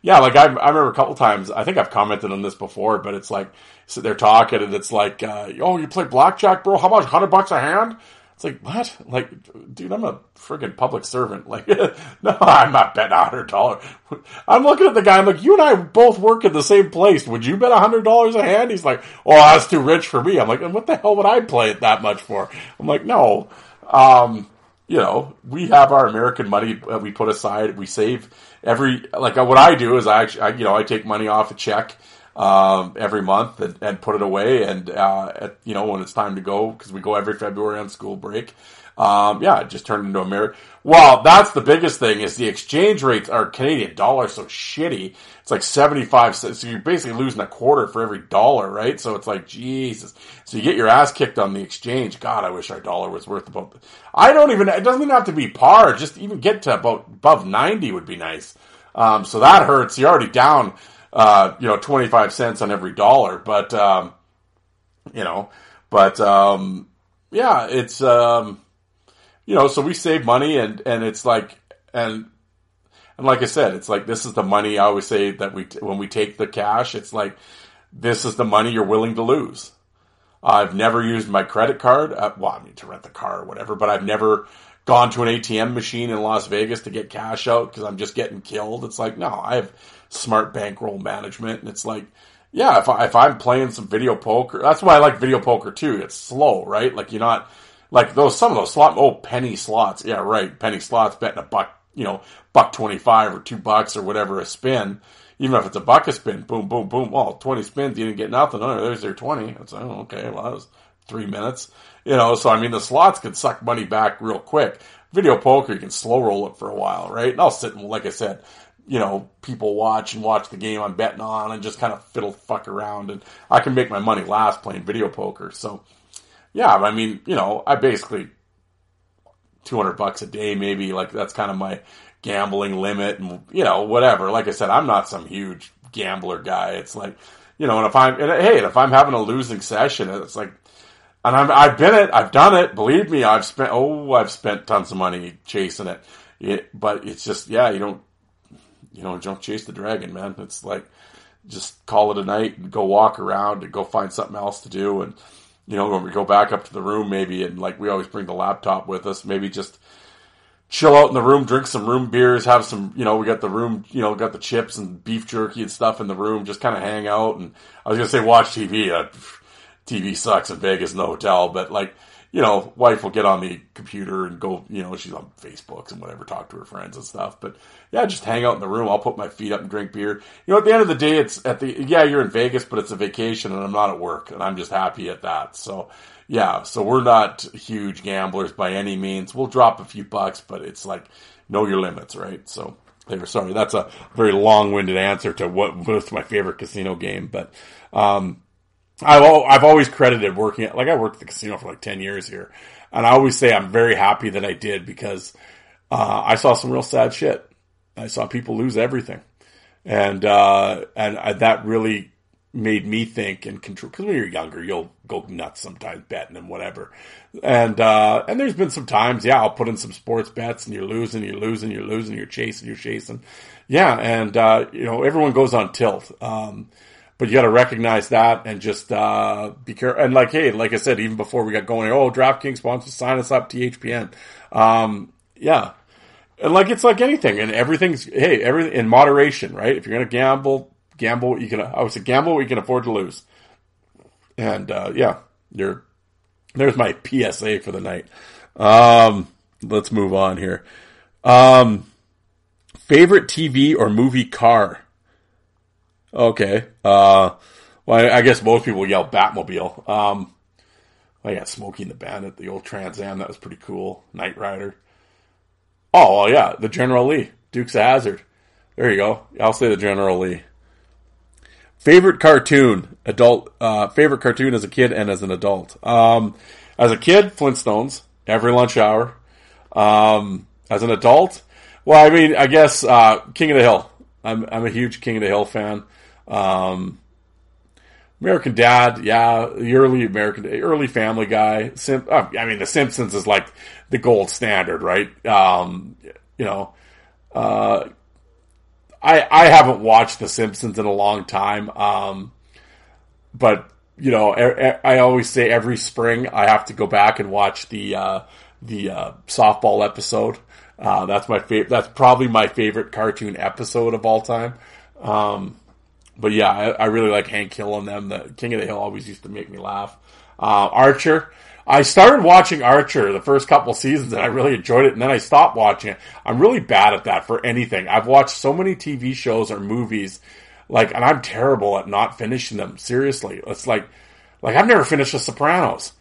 yeah, like, I remember a couple times, I think I've commented on this before, but it's like, so they're talking, and it's like, oh, you play blackjack, bro? How about $100 a hand? It's like, what? Like, dude, I'm a friggin' public servant. Like, no, I'm not betting $100. I'm looking at the guy, I'm like, you and I both work in the same place. Would you bet $100 a hand? He's like, oh, that's too rich for me. I'm like, and what the hell would I play it that much for? I'm like, no. You know, we have our American money that we put aside. We save every, like, what I do is I take money off a check every month and put it away, and when it's time to go, because we go every February on school break, it just turned into America. Well, that's the biggest thing, is the exchange rates are Canadian dollar so shitty. It's like 75 cents, so you're basically losing a quarter for every dollar, right? So it's like, Jesus, so you get your ass kicked on the exchange. God, I wish our dollar was worth about, it doesn't even have to be par, just even get to above 90 would be nice. So that hurts. You're already down 25 cents on every dollar, but it's, so we save money, and it's like, and like I said, it's like, this is the money I always say that when we take the cash, it's like, this is the money you're willing to lose. I've never used my credit card, to rent the car or whatever, but I've never gone to an ATM machine in Las Vegas to get cash out, because I'm just getting killed. It's like, no, I have smart bankroll management, and it's like, yeah, if I'm playing some video poker, that's why I like video poker too. It's slow, right? Like, you're not like some of those penny slots. Yeah, right. Penny slots, betting $1.25 or $2 or whatever a spin. Even if it's $1 a spin, boom, boom, boom. Well, 20 spins, you didn't get nothing. Oh, there's your 20. It's like, oh, okay. Well, that was 3 minutes. So I mean, the slots can suck money back real quick. Video poker, you can slow roll it for a while, right? And I'll sit and, like I said, people watch the game I'm betting on and just kind of fuck around, and I can make my money last playing video poker. So yeah, I mean, I basically $200 a day, maybe, like, that's kind of my gambling limit, and whatever. Like I said, I'm not some huge gambler guy. It's like, and if I'm having a losing session, it's like, and I've been it, I've done it, believe me, I've spent tons of money chasing it, but it's just, yeah, don't chase the dragon, man. It's like, just call it a night and go walk around and go find something else to do. And, when we go back up to the room, maybe, and like, we always bring the laptop with us, maybe just chill out in the room, drink some room beers, have some, we got the room, got the chips and beef jerky and stuff in the room, just kind of hang out. And I was going to say watch TV. TV sucks in Vegas in the hotel, but like, wife will get on the computer and go, she's on Facebook and whatever, talk to her friends and stuff. But yeah, just hang out in the room. I'll put my feet up and drink beer. At the end of the day, you're in Vegas, but it's a vacation and I'm not at work, and I'm just happy at that. So yeah, so we're not huge gamblers by any means. We'll drop a few bucks, but it's like, know your limits, right? So there, sorry, that's a very long-winded answer to what's my favorite casino game. But, I've always credited working at, like, I worked at the casino for like 10 years here, and I always say I'm very happy that I did, because I saw some real sad shit. I saw people lose everything, and that really made me think and control. Because when you're younger, you'll go nuts sometimes betting and whatever. And there's been some times, yeah, I'll put in some sports bets, and you're losing, you're chasing, yeah. And everyone goes on tilt. But you got to recognize that and just be careful. And like, hey, like I said, even before we got going, oh, DraftKings sponsors, sign us up, THPN. Yeah. And like, it's like anything, and everything in moderation, right? If you're going to gamble what you can, I would say gamble what you can afford to lose. And there's my PSA for the night. Let's move on here. Favorite TV or movie car? Okay. Well, I guess most people yell Batmobile. Smokey and the Bandit, the old Trans Am, that was pretty cool. Knight Rider. Oh, well, yeah, the General Lee, Dukes of Hazzard. There you go. I'll say the General Lee. Favorite cartoon as a kid and as an adult. As a kid, Flintstones, every lunch hour. As an adult, Well, I mean, I guess King of the Hill. I'm a huge King of the Hill fan. American Dad, yeah, the early Family Guy. I mean, The Simpsons is like the gold standard, right? I haven't watched The Simpsons in a long time, but you know, I always say every spring I have to go back and watch the softball episode. That's my favorite. That's probably my favorite cartoon episode of all time. But yeah, I really like Hank Hill and them. The King of the Hill always used to make me laugh. Archer. I started watching Archer the first couple seasons and I really enjoyed it, and then I stopped watching it. I'm really bad at that for anything. I've watched so many TV shows or movies, like, and I'm terrible at not finishing them. Seriously. It's like I've never finished The Sopranos,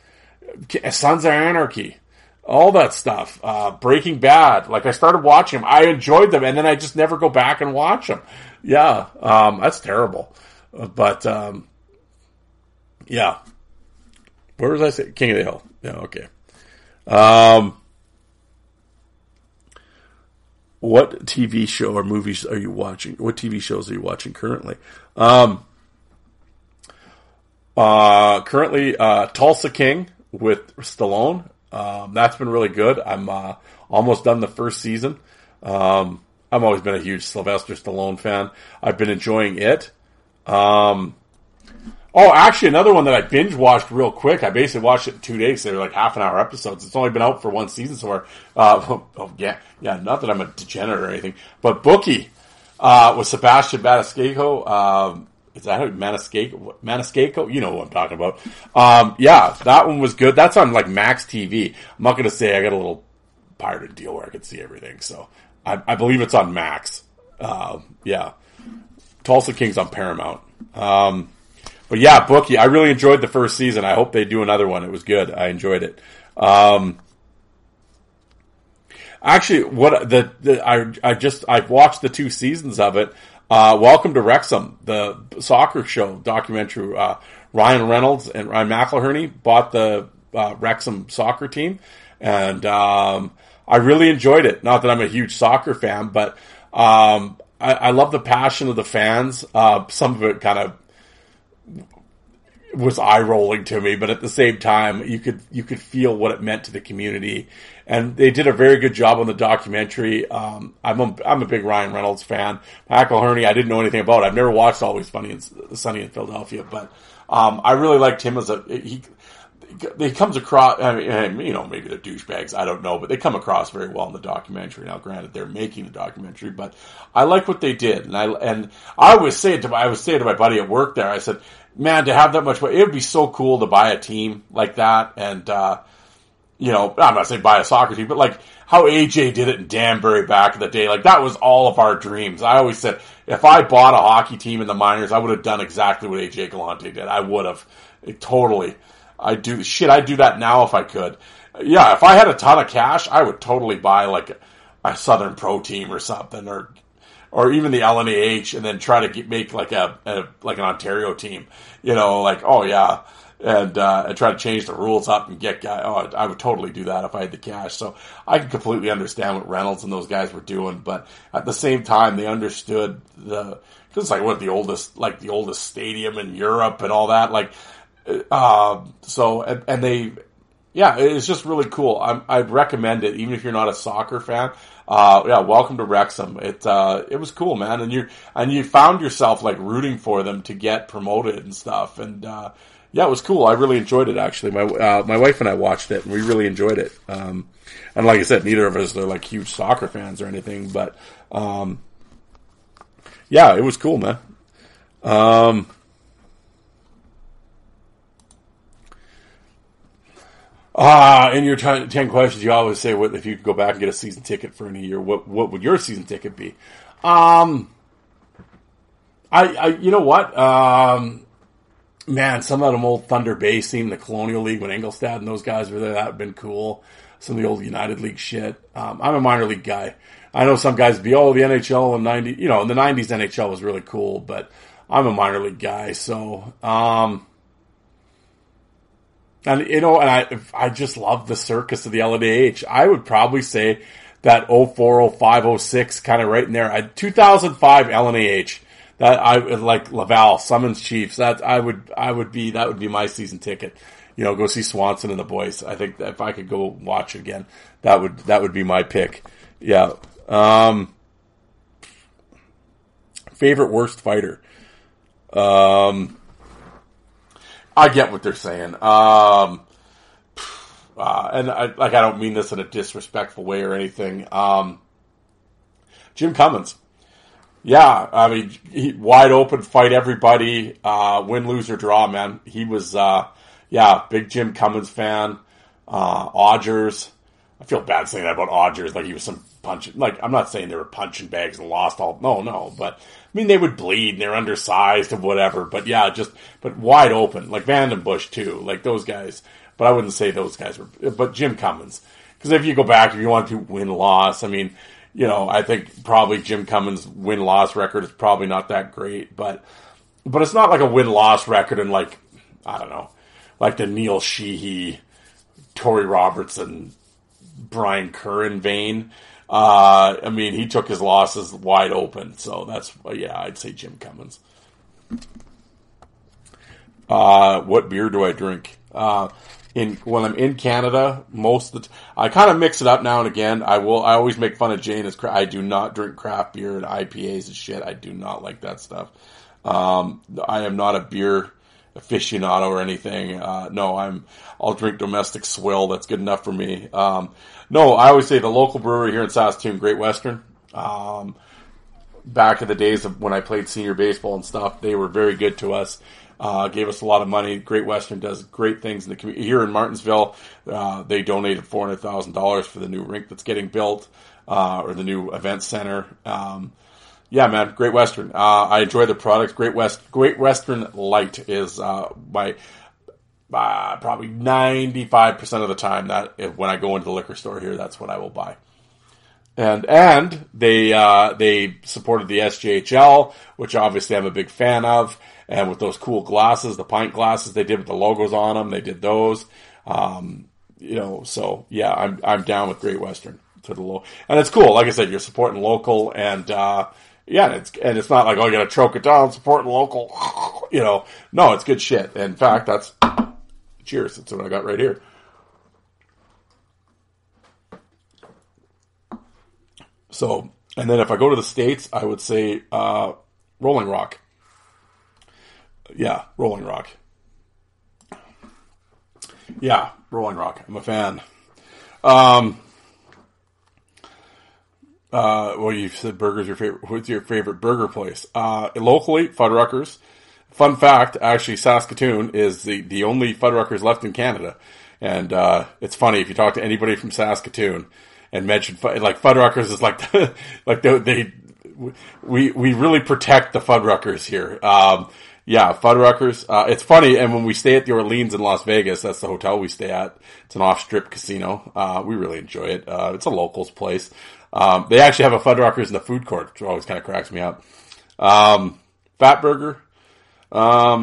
Sons of Anarchy, all that stuff. Breaking Bad. Like, I started watching them. I enjoyed them, and then I just never go back and watch them. Yeah, that's terrible. But, yeah. Where was I saying? King of the Hill. Yeah, okay. What TV show or movies are you watching? What TV shows are you watching currently? Currently, Tulsa King with Stallone. That's been really good. I'm almost done the first season. I've always been a huge Sylvester Stallone fan. I've been enjoying it. Actually, another one that I binge watched real quick. I basically watched it in 2 days. They were like half an hour episodes. It's only been out for one season so far. Not that I'm a degenerate or anything, but Bookie with Sebastian Maniscalco. Is that Maniscalco? You know who I'm talking about. Yeah, that one was good. That's on like Max TV. I'm not gonna say I got a little pirated deal where I could see everything, so I believe it's on Max. Yeah, Tulsa King's on Paramount. But yeah, Bookie, I really enjoyed the first season. I hope they do another one. It was good. I enjoyed it. Actually, I've watched the 2 seasons of it. Welcome to Wrexham, the soccer show documentary. Ryan Reynolds and Ryan McIlherney bought the Wrexham soccer team, and I really enjoyed it. Not that I'm a huge soccer fan, but I love the passion of the fans. Some of it kind of was eye-rolling to me, but at the same time, you could feel what it meant to the community, and they did a very good job on the documentary. I'm a big Ryan Reynolds fan. McIlherney, I didn't know anything about. I've never watched Always Sunny in Philadelphia, but I really liked him as he comes across. I mean, you know, maybe they're douchebags, I don't know, but they come across very well in the documentary. Now, granted, they're making the documentary, but I like what they did, and I always say it to my buddy at work there. I said, man, to have that much money, it would be so cool to buy a team like that. And, you know, I'm not saying buy a soccer team, but like how AJ did it in Danbury back in the day, like that was all of our dreams. I always said, if I bought a hockey team in the minors, I would have done exactly what AJ Gallant did. I would have. Totally. I'd do that now if I could. Yeah, if I had a ton of cash, I would totally buy like a Southern Pro team or something, or even the LNAH, and then try to make like an Ontario team, you know, like, oh yeah, and try to change the rules up and get guys. Oh, I would totally do that if I had the cash. So I can completely understand what Reynolds and those guys were doing, but at the same time, they understood the oldest stadium in Europe and all that. Like, it's just really cool. I'd recommend it, even if you're not a soccer fan. Welcome to Wrexham. It was cool, man. And you found yourself like rooting for them to get promoted and stuff. And, it was cool. I really enjoyed it, actually. My wife and I watched it, and we really enjoyed it. And like I said, neither of us are like huge soccer fans or anything, but, it was cool, man. In your 10 questions, you always say, if you could go back and get a season ticket for any year, what would your season ticket be? You know what? Some of them old Thunder Bay team, the Colonial League when Engelstad and those guys were there, that would have been cool. Some of the old United League shit. I'm a minor league guy. I know some guys the NHL in the 90s NHL was really cool, but I'm a minor league guy, so, And I just love the circus of the LNAH. I would probably say that 04, 05, 06, kind of right in there. 2005 LNAH. That I like Laval, Summons Chiefs. That that would be my season ticket. You know, go see Swanson and the boys. I think if I could go watch it again, that would be my pick. Yeah. Favorite worst fighter. I get what they're saying. And I don't mean this in a disrespectful way or anything. Jim Cummins. Yeah, I mean, wide open, fight everybody, win, lose, or draw, man. He was, big Jim Cummins fan. Odgers. I feel bad saying that about Odgers, like he was some punching, like, I'm not saying they were punching bags and lost all, no, but, I mean, they would bleed and they're undersized and whatever, but yeah, but wide open, like Vandenbush too, like those guys, but I wouldn't say those guys were, but Jim Cummins. Because if you go back, if you want to win-loss, I mean, you know, I think probably Jim Cummins' win-loss record is probably not that great, but it's not like a win-loss record in like, I don't know, like the Neil Sheehy, Torrey Robertson, Brian Curran vein. I mean, he took his losses wide open, so that's, I'd say Jim Cummins. What beer do I drink? When I'm in Canada, I kind of mix it up now and again. I always make fun of Jane as I do not drink craft beer and IPAs and shit. I do not like that stuff. I am not a beer aficionado or anything. I'll drink domestic swill. That's good enough for me. I always say the local brewery here in Saskatoon, Great Western. Back in the days of when I played senior baseball and stuff, they were very good to us. Gave us a lot of money. Great Western does great things in the community. Here in Martinsville, they donated $400,000 for the new rink that's getting built, or the new event center. Man, Great Western. I enjoy the products. Great Western Light is my probably 95% of the time that when I go into the liquor store here, that's what I will buy. And they supported the SJHL, which obviously I'm a big fan of. And with those cool glasses, the pint glasses they did with the logos on them, they did those. I'm down with Great Western to the low. And it's cool. Like I said, you're supporting local and it's not like, you got to choke it down, supporting local, no, it's good shit. In fact, that's cheers. That's what I got right here. So, and then if I go to the States, I would say, Rolling Rock. Yeah, Rolling Rock. Yeah, Rolling Rock. I'm a fan. You said burgers. What's your favorite burger place? Locally, Fuddruckers. Fun fact, actually, Saskatoon is the only Fuddruckers left in Canada. And it's funny if you talk to anybody from Saskatoon and mention Fuddruckers is like we really protect the Fuddruckers here. Yeah, Fuddruckers. It's funny, and when we stay at the Orleans in Las Vegas, that's the hotel we stay at. It's an off-strip casino. We really enjoy it. It's a locals place. They actually have a Fuddruckers in the food court, which always kind of cracks me up. Fatburger. I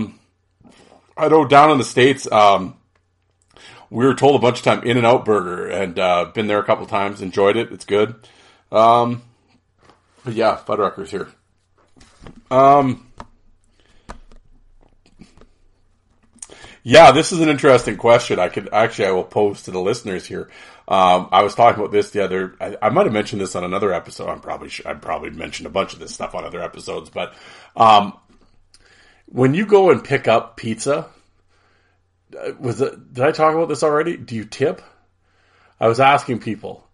know down in the States, we were told a bunch of time In-N-Out Burger, and been there a couple times, enjoyed it. It's good. But yeah, Fuddruckers here. Yeah, this is an interesting question. I will pose to the listeners here. I was talking about this the other. I might have mentioned this on another episode. I probably mentioned a bunch of this stuff on other episodes. But when you go and pick up pizza, did I talk about this already? Do you tip? I was asking people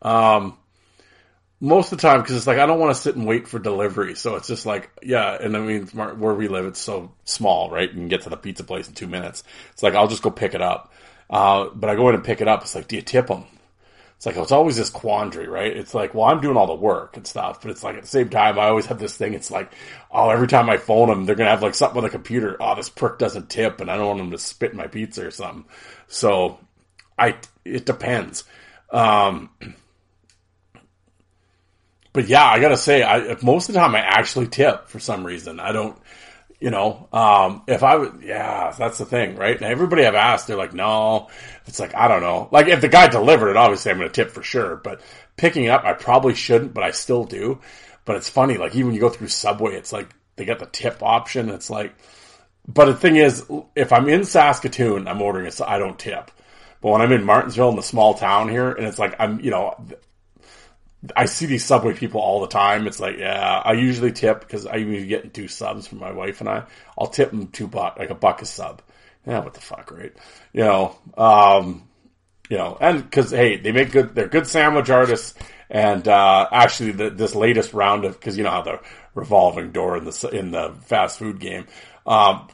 most of the time because it's like I don't want to sit and wait for delivery. So it's just like and I mean where we live, it's so small, right? You can get to the pizza place in 2 minutes. It's like I'll just go pick it up. But I go in and pick it up. It's like, do you tip them? It's like, it's always this quandary, right? It's like, well, I'm doing all the work and stuff, but it's like at the same time, I always have this thing. It's like, every time I phone them, they're going to have like something on the computer. This prick doesn't tip and I don't want them to spit my pizza or something. So it depends. But yeah, I got to say, most of the time I actually tip for some reason. I don't, that's the thing, right? And everybody I've asked, they're like, no, it's like, I don't know. Like if the guy delivered it, obviously I'm going to tip for sure, but picking up. I probably shouldn't, but I still do. But it's funny, like, even when you go through Subway, it's like they got the tip option. It's like, but the thing is, if I'm in Saskatoon, I'm ordering it, so I don't tip. But when I'm in Martinsville, in the small town here, and it's like, I'm, you know, I see these Subway people all the time. It's like, yeah, I usually tip because I usually get 2 subs from my wife and I. I'll tip them $2, like $1 a sub. Yeah, what the fuck, right? You know, and because, hey, they make good, they're good sandwich artists. And, actually this latest round of, cause you know how the revolving door in the fast food game,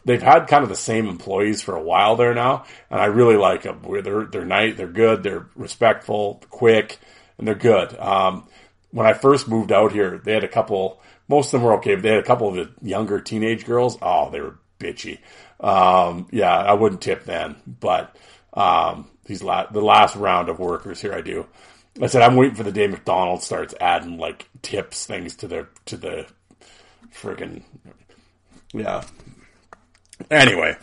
they've had kind of the same employees for a while there now. And I really like them. They're nice, they're good, they're respectful, quick, and they're good. When I first moved out here, they had a couple, most of them were okay, but they had a couple of the younger teenage girls. Oh, they were bitchy. Yeah, I wouldn't tip then, but, the last round of workers here, I do. I said, I'm waiting for the day McDonald's starts adding like tips things to the friggin', yeah. Anyway,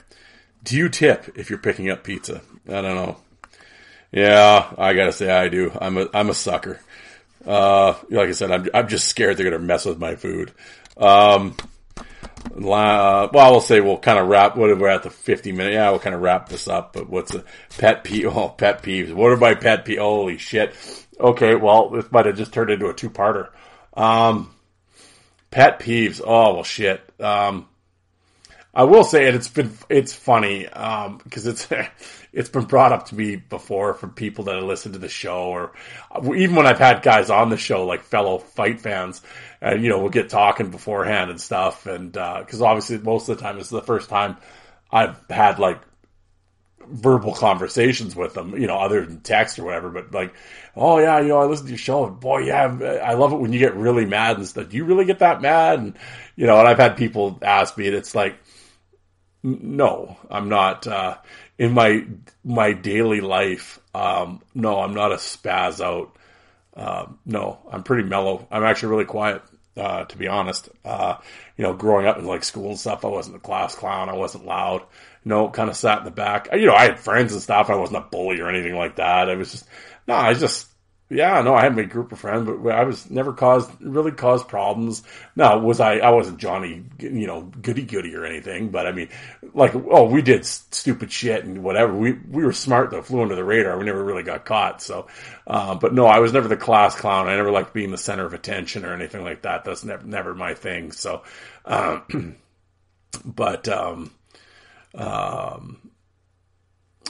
do you tip if you're picking up pizza? I don't know. Yeah, I gotta say I do. I'm a sucker. Like I said, I'm just scared they're gonna mess with my food. Well, we'll say we'll kind of wrap. What if we're at the 50-minute? Yeah, we'll kind of wrap this up. But what's a pet peeve? Oh, pet peeves. What are my pet peeves? Holy shit! Okay, well, this might have just turned into a 2-parter. Pet peeves. Oh well, shit. I will say, and it's funny because it's been brought up to me before from people that listen to the show, or even when I've had guys on the show like fellow fight fans, and you know we'll get talking beforehand and stuff, and because obviously most of the time it's the first time I've had like verbal conversations with them, you know, other than text or whatever, but like, oh yeah, you know, I listen to your show, and boy, yeah, I love it when you get really mad and stuff. Do you really get that mad? And you know, and I've had people ask me, and it's like, no, I'm not, in my daily life. No, I'm not a spaz out. No, I'm pretty mellow. I'm actually really quiet, to be honest. You know, growing up in like school and stuff, I wasn't a class clown. I wasn't loud. You know, kind of sat in the back. You know, I had friends and stuff. I wasn't a bully or anything like that. I was just, I had my group of friends, but I was never caused problems. No, I wasn't Johnny, you know, goody-goody or anything, but I mean, like, oh, we did stupid shit and whatever. We were smart though, flew under the radar. We never really got caught. So, but no, I was never the class clown. I never liked being the center of attention or anything like that. That's never my thing. So,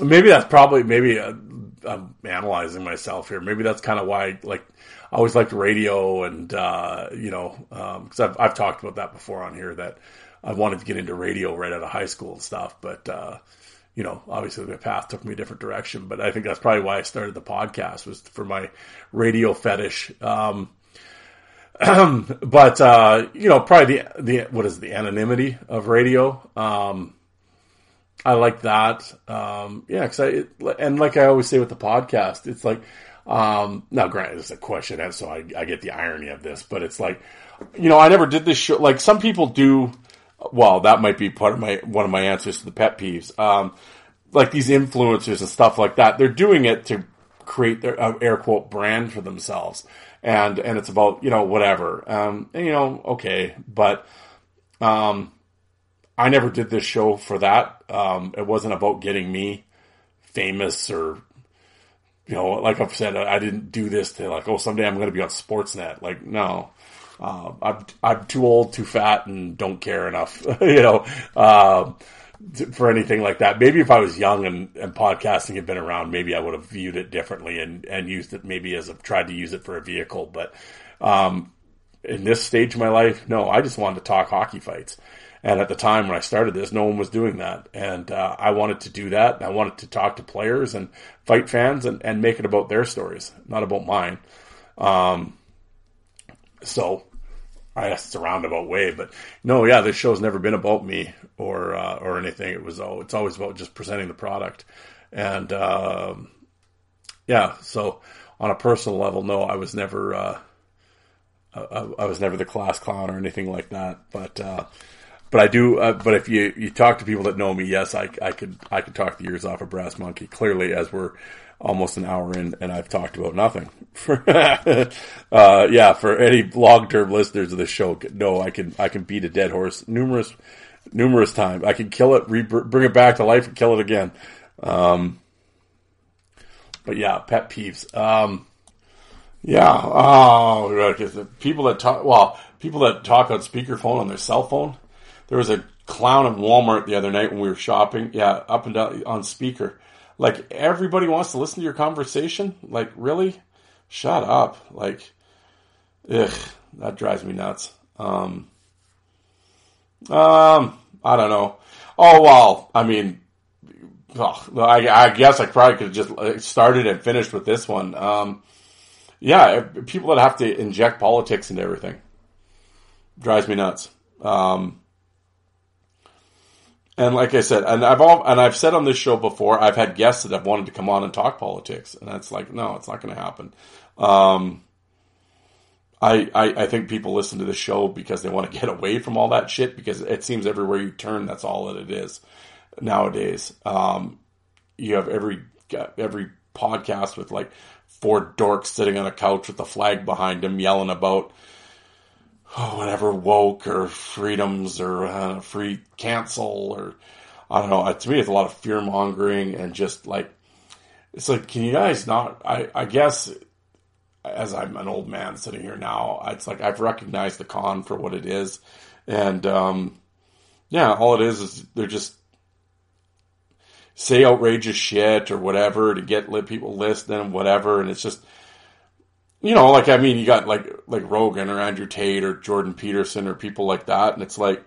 maybe that's probably, I'm analyzing myself here. Maybe that's kind of why, like, I always liked radio and, you know, because I've talked about that before on here, that I wanted to get into radio right out of high school and stuff. But, you know, obviously my path took me a different direction. But I think that's probably why I started the podcast, was for my radio fetish. But, you know, probably the anonymity of radio. I like that. Yeah, and like I always say with the podcast, it's like, now granted, it's a question, and so I get the irony of this, but it's like, you know, I never did this show. Like some people do, well, that might be part of one of my answers to the pet peeves. Like these influencers and stuff like that, they're doing it to create their air quote brand for themselves. And it's about, you know, whatever. And you know, okay, but, I never did this show for that. It wasn't about getting me famous or, you know, like I've said, I didn't do this to like, oh, someday I'm going to be on Sportsnet. Like, no, I'm too old, too fat, and don't care enough, you know, for anything like that. Maybe if I was young and podcasting had been around, maybe I would have viewed it differently and used it maybe as I've tried to use it for a vehicle. But in this stage of my life, no, I just wanted to talk hockey fights. And at the time when I started this, no one was doing that. And I wanted to do that. I wanted to talk to players and fight fans and make it about their stories, not about mine. So I guess it's a roundabout way. But no, yeah, this show's never been about me or anything. It's always about just presenting the product. And yeah, so on a personal level, no, I was never the class clown or anything like that. But But I do. But if you talk to people that know me, yes, I could talk the ears off a brass monkey. Clearly, as we're almost an hour in, and I've talked about nothing. For any long-term listeners of the show, no, I can beat a dead horse numerous times. I can kill it, bring it back to life, and kill it again. But yeah, pet peeves. People that talk. Well, people that talk on speakerphone on their cell phone. There was a clown in Walmart the other night when we were shopping. Yeah, up and down on speaker. Like, everybody wants to listen to your conversation? Like, really? Shut up. Like, ugh, that drives me nuts. I don't know. Oh, well, I mean, I guess I probably could have just started and finished with this one. Yeah, people that have to inject politics into everything. Drives me nuts. And like I said, and I've said on this show before, I've had guests that have wanted to come on and talk politics, and that's like, no, it's not going to happen. I think people listen to this show because they want to get away from all that shit, because it seems everywhere you turn, that's all that it is nowadays. You have every podcast with like four dorks sitting on a couch with a flag behind them yelling about, oh, whatever, woke or freedoms or free cancel or I don't know. To me, it's a lot of fear mongering and just like, it's like, can you guys not, I guess as I'm an old man sitting here now, it's like, I've recognized the con for what it is. And, yeah, all it is they're just say outrageous shit or whatever to get people listening, whatever. And it's just, you know, like, I mean, you got like Rogan or Andrew Tate or Jordan Peterson or people like that. And it's like,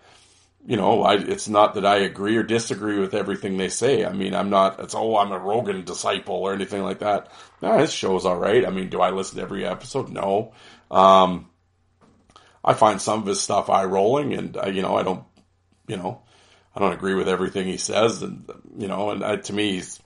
you know, it's not that I agree or disagree with everything they say. I mean, I'm not, it's, oh, I'm a Rogan disciple or anything like that. No, his show's all right. I mean, do I listen to every episode? No. I find some of his stuff eye-rolling and, I don't agree with everything he says. And, to me, he's,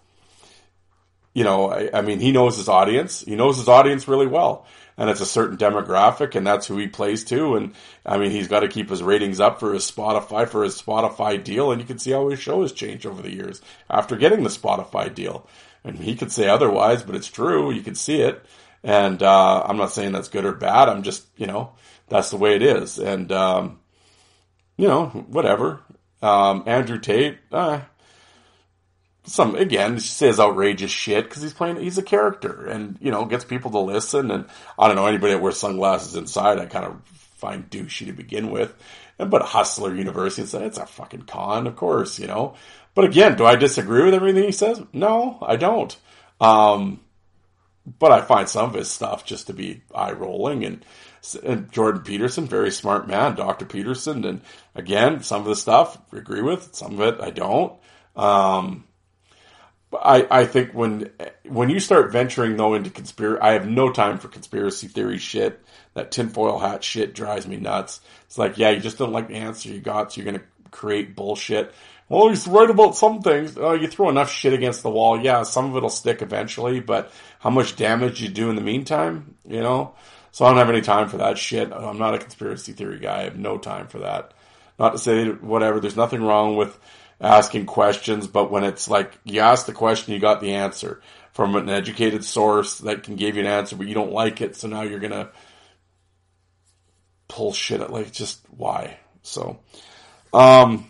I mean, he knows his audience. He knows his audience really well. And it's a certain demographic, and that's who he plays to. And, I mean, he's got to keep his ratings up for his Spotify deal. And you can see how his show has changed over the years after getting the Spotify deal. And he could say otherwise, but it's true. You can see it. And I'm not saying that's good or bad. I'm just, that's the way it is. And, whatever. Andrew Tate, some, again, says outrageous shit because he's a character and, gets people to listen. And I don't know, anybody that wears sunglasses inside, I kind of find douchey to begin with. But Hustler University, it's a fucking con, of course, But again, do I disagree with everything he says? No, I don't. But I find some of his stuff just to be eye-rolling. And Jordan Peterson, very smart man, Dr. Peterson. And again, some of the stuff I agree with, some of it I don't. I think when you start venturing though into conspiracy, I have no time for conspiracy theory shit. That tinfoil hat shit drives me nuts. It's like, yeah, you just don't like the answer you got, so you're going to create bullshit. Well, he's right about some things. Oh, you throw enough shit against the wall, yeah, some of it'll stick eventually, but how much damage you do in the meantime, So I don't have any time for that shit. I'm not a conspiracy theory guy. I have no time for that. Not to say whatever. There's nothing wrong with asking questions, but when it's like you ask the question, you got the answer from an educated source that can give you an answer, but you don't like it, so now you're gonna pull shit at like just why. So, but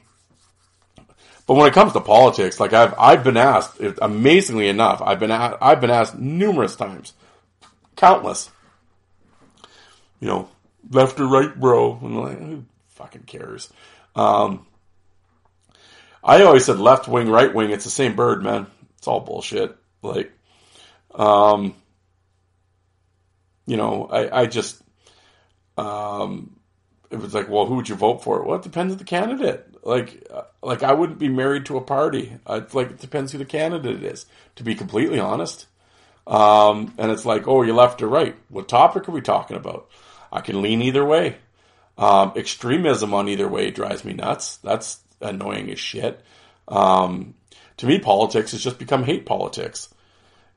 when it comes to politics, like I've been asked, amazingly enough, I've been asked numerous times, countless, left or right, bro, and like who fucking cares? I always said left wing, right wing. It's the same bird, man. It's all bullshit. Like, I just, it was like, well, who would you vote for? Well, it depends on the candidate. Like I wouldn't be married to a party. It's like, it depends who the candidate is, to be completely honest. And it's like, oh, you're left or right. What topic are we talking about? I can lean either way. Extremism on either way drives me nuts. That's annoying as shit. To me, politics has just become hate politics.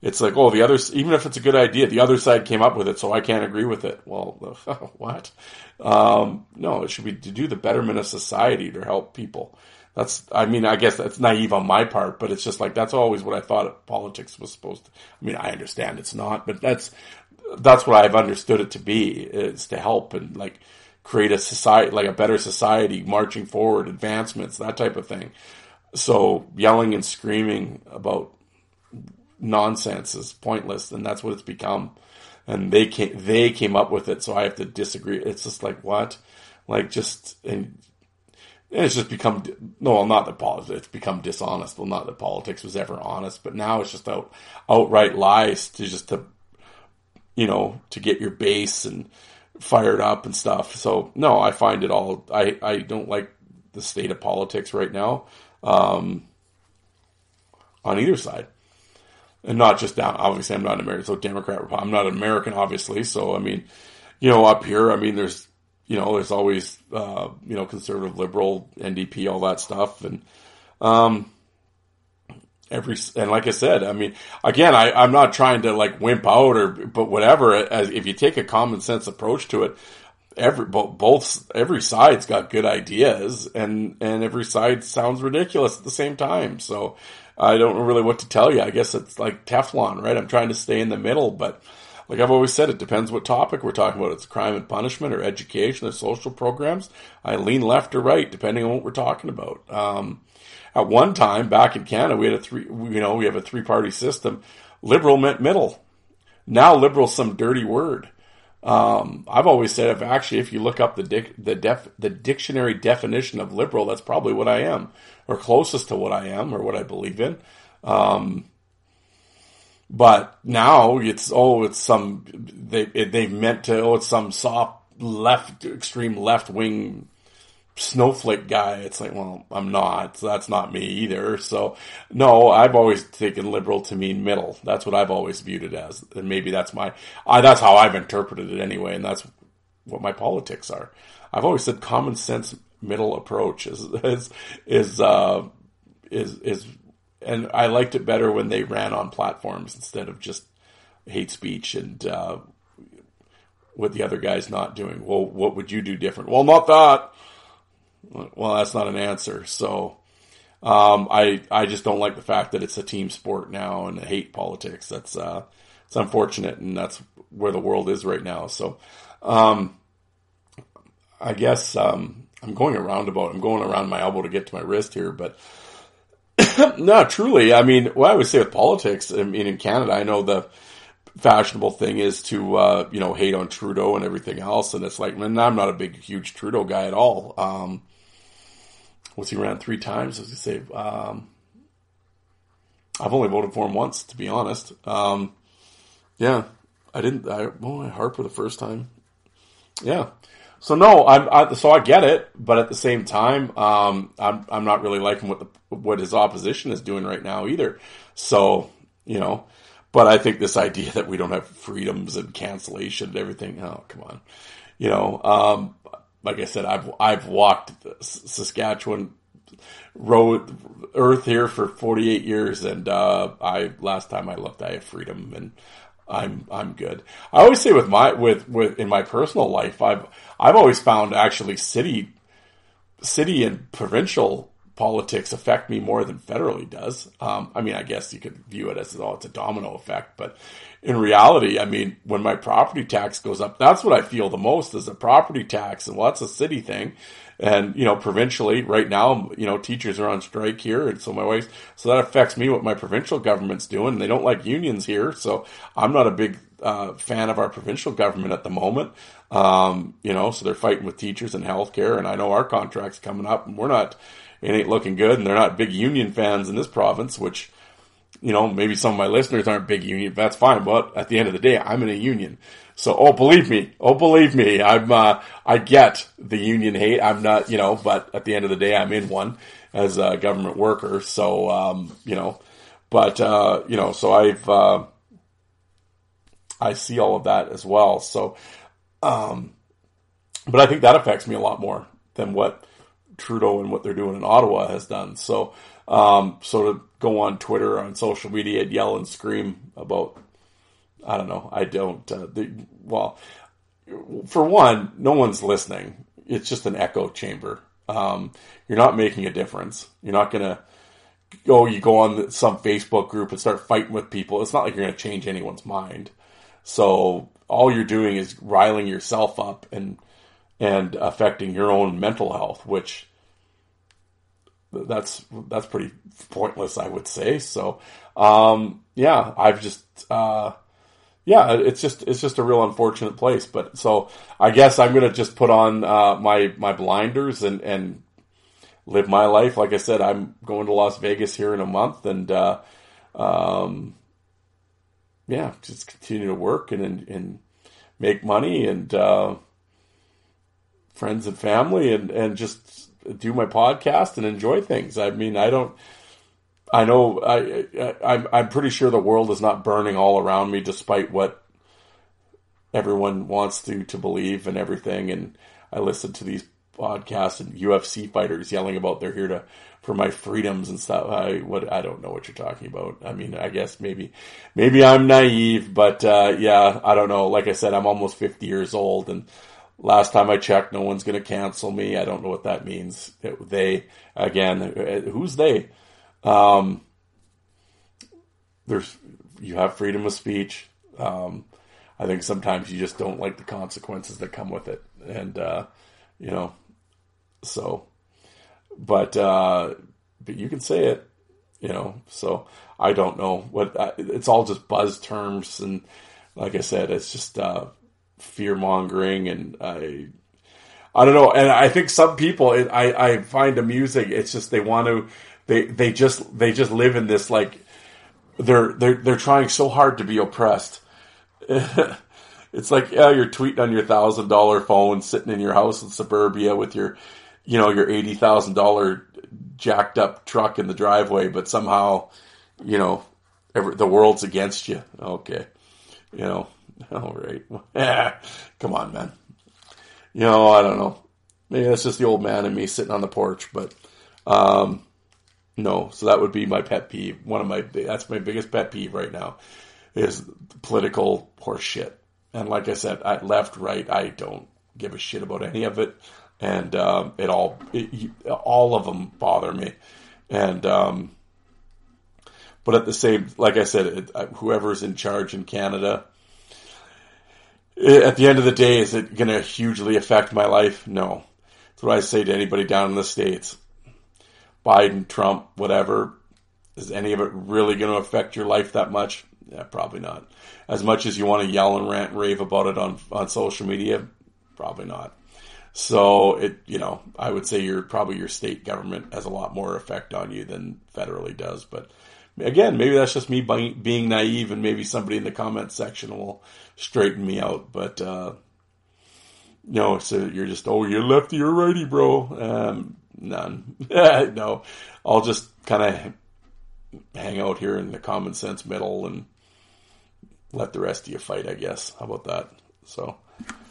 it's like, oh, the other, even if it's a good idea, the other side came up with it, so I can't agree with it. Well, what? No, it should be to do the betterment of society, to help people. That's, I mean, I guess that's naive on my part, but it's just like, that's always what I thought politics was supposed to, I mean, I understand it's not, but that's what I've understood it to be, is to help and like create a society, like a better society, marching forward, advancements, that type of thing. So yelling and screaming about nonsense is pointless, and that's what it's become. And they came up with it, so I have to disagree. It's just like, what? Like, just, and it's just become, no, well, not that politics, it's become dishonest. Well, not that politics was ever honest, but now it's just outright lies to get your base and fired up and stuff. So no, I find it all, I don't like the state of politics right now, on either side. And not just down, obviously I'm not an American, so Democrat, Republican, I'm not an American, obviously. So, I mean, up here, I mean, there's always, conservative, liberal, NDP, all that stuff. And, and like I said, I mean, again, I'm not trying to like wimp out but whatever, as if you take a common sense approach to it, every side's got good ideas and every side sounds ridiculous at the same time. So I don't know really what to tell you. I guess it's like Teflon, right? I'm trying to stay in the middle, but like I've always said, it depends what topic we're talking about. It's crime and punishment or education or social programs. I lean left or right, depending on what we're talking about. At one time back in Canada, we have a three-party system. Liberal meant middle. Now liberal's some dirty word. I've always said, if you look up the dictionary definition of liberal, that's probably what I am, or closest to what I am, or what I believe in. But now it's some soft left, extreme left wing snowflake guy. It's like, well, I'm not, so that's not me either. So no, I've always taken liberal to mean middle. That's what I've always viewed it as. And maybe that's how I've interpreted it anyway. And that's what my politics are. I've always said common sense middle approach is, and I liked it better when they ran on platforms instead of just hate speech and, what the other guy's not doing. Well, what would you do different? Well, not that. Well, that's not an answer. So, I just don't like the fact that it's a team sport now and I hate politics. That's, it's unfortunate, and that's where the world is right now. So, I guess, I'm going around my elbow to get to my wrist here, but no, truly, I mean, what I would say with politics, I mean, in Canada, I know the fashionable thing is to, hate on Trudeau and everything else. And it's like, man, I'm not a big, huge Trudeau guy at all. He ran three times? As you say, I've only voted for him once, to be honest. I Harper the first time. Yeah. So no, so I get it, but at the same time, I'm not really liking what his opposition is doing right now either. So, but I think this idea that we don't have freedoms and cancellation and everything, oh, come on. Like I said, I've walked Saskatchewan earth here for 48 years. And, last time I looked, I have freedom and I'm good. I always say in my personal life, I've always found actually city and provincial politics affect me more than federally does. I guess you could view it as, it's a domino effect, but in reality, I mean, when my property tax goes up, that's what I feel the most is the property tax, and lots of city thing. And, provincially right now, teachers are on strike here. And so so that affects me what my provincial government's doing. And they don't like unions here. So I'm not a big, fan of our provincial government at the moment. So they're fighting with teachers and healthcare. And I know our contract's coming up and it ain't looking good, and they're not big union fans in this province, which, maybe some of my listeners aren't big union, but that's fine. But at the end of the day, I'm in a union. So, believe me, I get the union hate. I'm not, but at the end of the day, I'm in one as a government worker. So, so I see all of that as well. So, but I think that affects me a lot more than what Trudeau and what they're doing in Ottawa has done. So, so to go on Twitter or on social media and yell and scream about, I don't know. I don't, well, for one, no one's listening. It's just an echo chamber. You're not making a difference. You're not going to go, you go on some Facebook group and start fighting with people. It's not like you're going to change anyone's mind. So all you're doing is riling yourself up and affecting your own mental health, which that's pretty pointless, I would say. So, yeah, I've just, yeah, it's just a real unfortunate place. But so I guess I'm going to just put on, my blinders and live my life. Like I said, I'm going to Las Vegas here in a month and, yeah, just continue to work and make money and, friends and family and just do my podcast and enjoy things. I mean, I'm pretty sure the world is not burning all around me, despite what everyone wants to believe and everything. And I listen to these podcasts and UFC fighters yelling about they're here for my freedoms and stuff. I don't know what you're talking about. I mean, I guess maybe I'm naive, but yeah, I don't know. Like I said, I'm almost 50 years old, and last time I checked, no one's going to cancel me. I don't know what that means. Who's they? You have freedom of speech. I think sometimes you just don't like the consequences that come with it. And, you know, so, but you can say it, you know, so I don't know it's all just buzz terms. And like I said, it's just, fear mongering, and I don't know. And I think some people I find amusing. It's just they want to they just live in this, like they're trying so hard to be oppressed. It's like, yeah, you're tweeting on your $1,000 phone, sitting in your house in suburbia with your, you know, your $80,000 jacked up truck in the driveway, but somehow, you know, the world's against you. Okay, you know. All right. Come on, man. You know, I don't know. Maybe that's just the old man in me sitting on the porch, but no. So that would be my pet peeve. That's my biggest pet peeve right now is political horseshit. And like I said, left, right, I don't give a shit about any of it. And all of them bother me. And, but at the same, like I said, whoever's in charge in Canada, at the end of the day, is it going to hugely affect my life? No. That's what I say to anybody down in the States. Biden, Trump, whatever. Is any of it really going to affect your life that much? Yeah, probably not. As much as you want to yell and rant and rave about it on social media, probably not. So, you know, I would say your state government has a lot more effect on you than federally does. But again, maybe that's just me being naive, and maybe somebody in the comments section will straighten me out. But, no, so you're just, oh, you're lefty, you're righty, bro. None. No, I'll just kind of hang out here in the common sense middle and let the rest of you fight, I guess. How about that? So,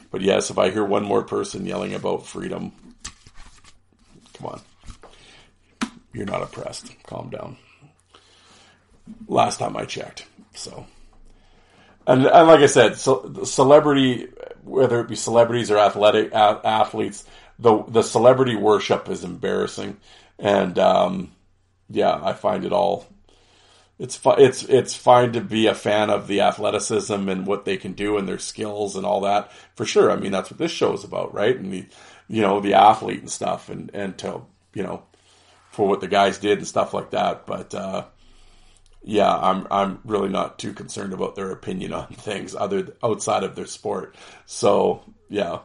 but yes, if I hear one more person yelling about freedom, come on. You're not oppressed. Calm down. Last time I checked. So, and like I said, so celebrity, whether it be celebrities or athletes, the celebrity worship is embarrassing, and yeah, I find it all. It's fine to be a fan of the athleticism and what they can do and their skills and all that for sure. I mean, that's what this show is about, right? And the athlete and stuff, and to, you know, for what the guys did and stuff like that, but. Yeah, I'm really not too concerned about their opinion on things outside of their sport. So yeah,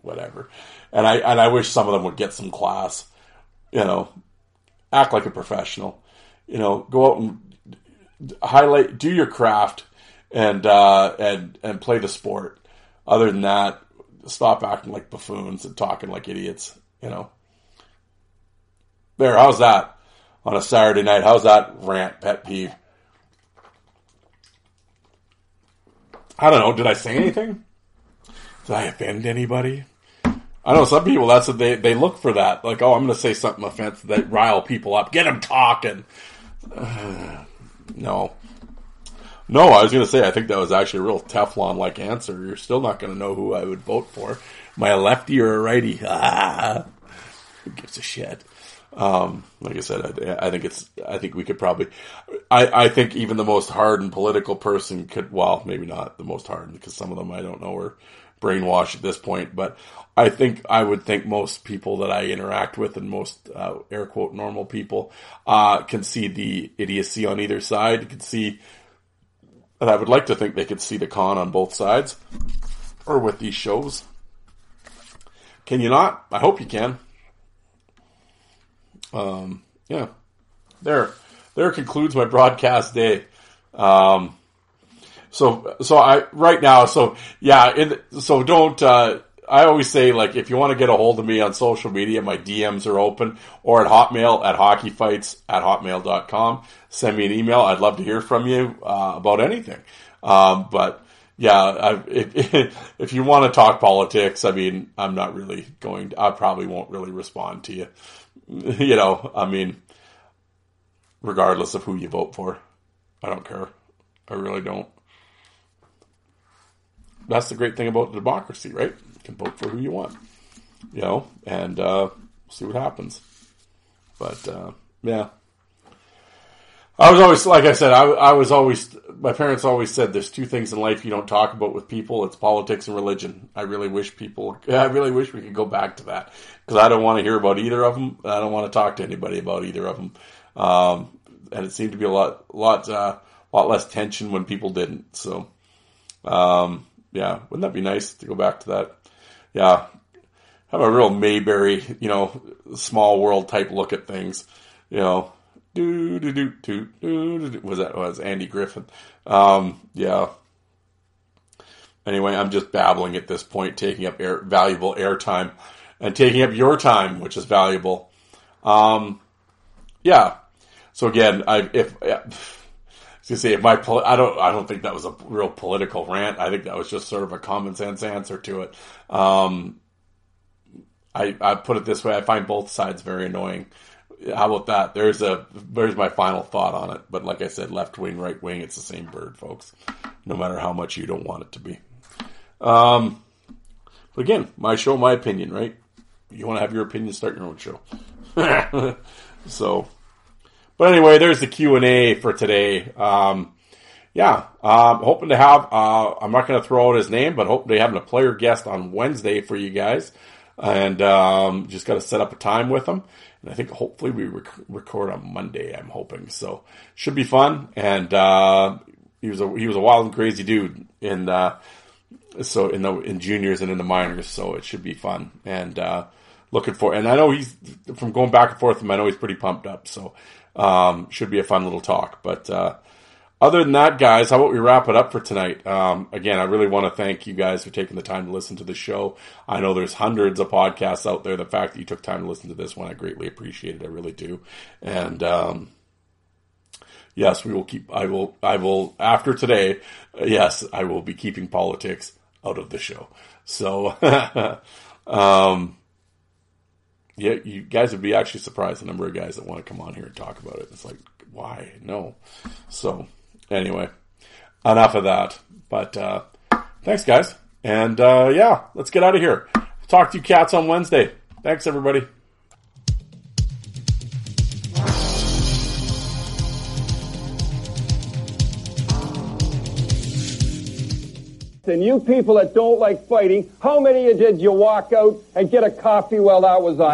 whatever. And I wish some of them would get some class, you know, act like a professional, you know, go out and highlight, do your craft, and play the sport. Other than that, stop acting like buffoons and talking like idiots, you know. There, how's that? On a Saturday night, how's that rant, pet peeve? I don't know. Did I say anything? Did I offend anybody? I know some people, that's what they look for that. Like, oh, I'm going to say something offensive that rile people up. Get them talking. No. No, I was going to say, I think that was actually a real Teflon-like answer. You're still not going to know who I would vote for. Am I a lefty or a righty? Ah, who gives a shit? Like I said, I think even the most hardened political person could, well, maybe not the most hardened, because some of them I don't know are brainwashed at this point, but I would think most people that I interact with and most, air quote, normal people, can see the idiocy on either side, can see, and I would like to think they could see the con on both sides, or with these shows. Can you not? I hope you can. Yeah. There concludes my broadcast day. I always say, like, if you want to get a hold of me on social media, my DMs are open, or at Hotmail at hockeyfights@hotmail.com. Send me an email. I'd love to hear from you, about anything. If you want to talk politics, I mean, I'm not really going to, I probably won't really respond to you. You know, I mean, regardless of who you vote for, I don't care. I really don't. That's the great thing about democracy, right? You can vote for who you want, you know, and see what happens. But, yeah. I was always, like I said, I was always, my parents always said there's two things in life you don't talk about with people. It's politics and religion. I really wish we could go back to that, because I don't want to hear about either of them. I don't want to talk to anybody about either of them. And it seemed to be a lot less tension when people didn't. So, yeah, wouldn't that be nice to go back to that? Yeah. Have a real Mayberry, you know, small world type look at things, you know. Was Andy Griffin. Yeah. Anyway, I'm just babbling at this point, taking up valuable airtime and taking up your time, which is valuable. Yeah. So again, I don't think that was a real political rant. I think that was just sort of a common sense answer to it. I put it this way. I find both sides very annoying. How about that? There's my final thought on it. But like I said, left wing, right wing, it's the same bird, folks. No matter how much you don't want it to be. But again, my show, my opinion, right? You want to have your opinion, start your own show. So, but anyway, there's the Q&A for today. Hoping to have, I'm not going to throw out his name, but hoping to have a player guest on Wednesday for you guys. And just got to set up a time with them. And I think hopefully we record on Monday, I'm hoping. So, should be fun. And he was a wild and crazy dude in juniors and in the minors. So, it should be fun. And and I know he's, from going back and forth, I know he's pretty pumped up. So, should be a fun little talk. But other than that, guys, how about we wrap it up for tonight? Again, I really want to thank you guys for taking the time to listen to the show. I know there's hundreds of podcasts out there. The fact that you took time to listen to this one, I greatly appreciate it. I really do. And, yes, I will, after today, yes, I will be keeping politics out of the show. So, yeah, you guys would be actually surprised the number of guys that want to come on here and talk about it. It's like, why? No. So, anyway, enough of that. But thanks, guys. And, yeah, let's get out of here. Talk to you cats on Wednesday. Thanks, everybody. And you people that don't like fighting, how many of you did you walk out and get a coffee while that was on?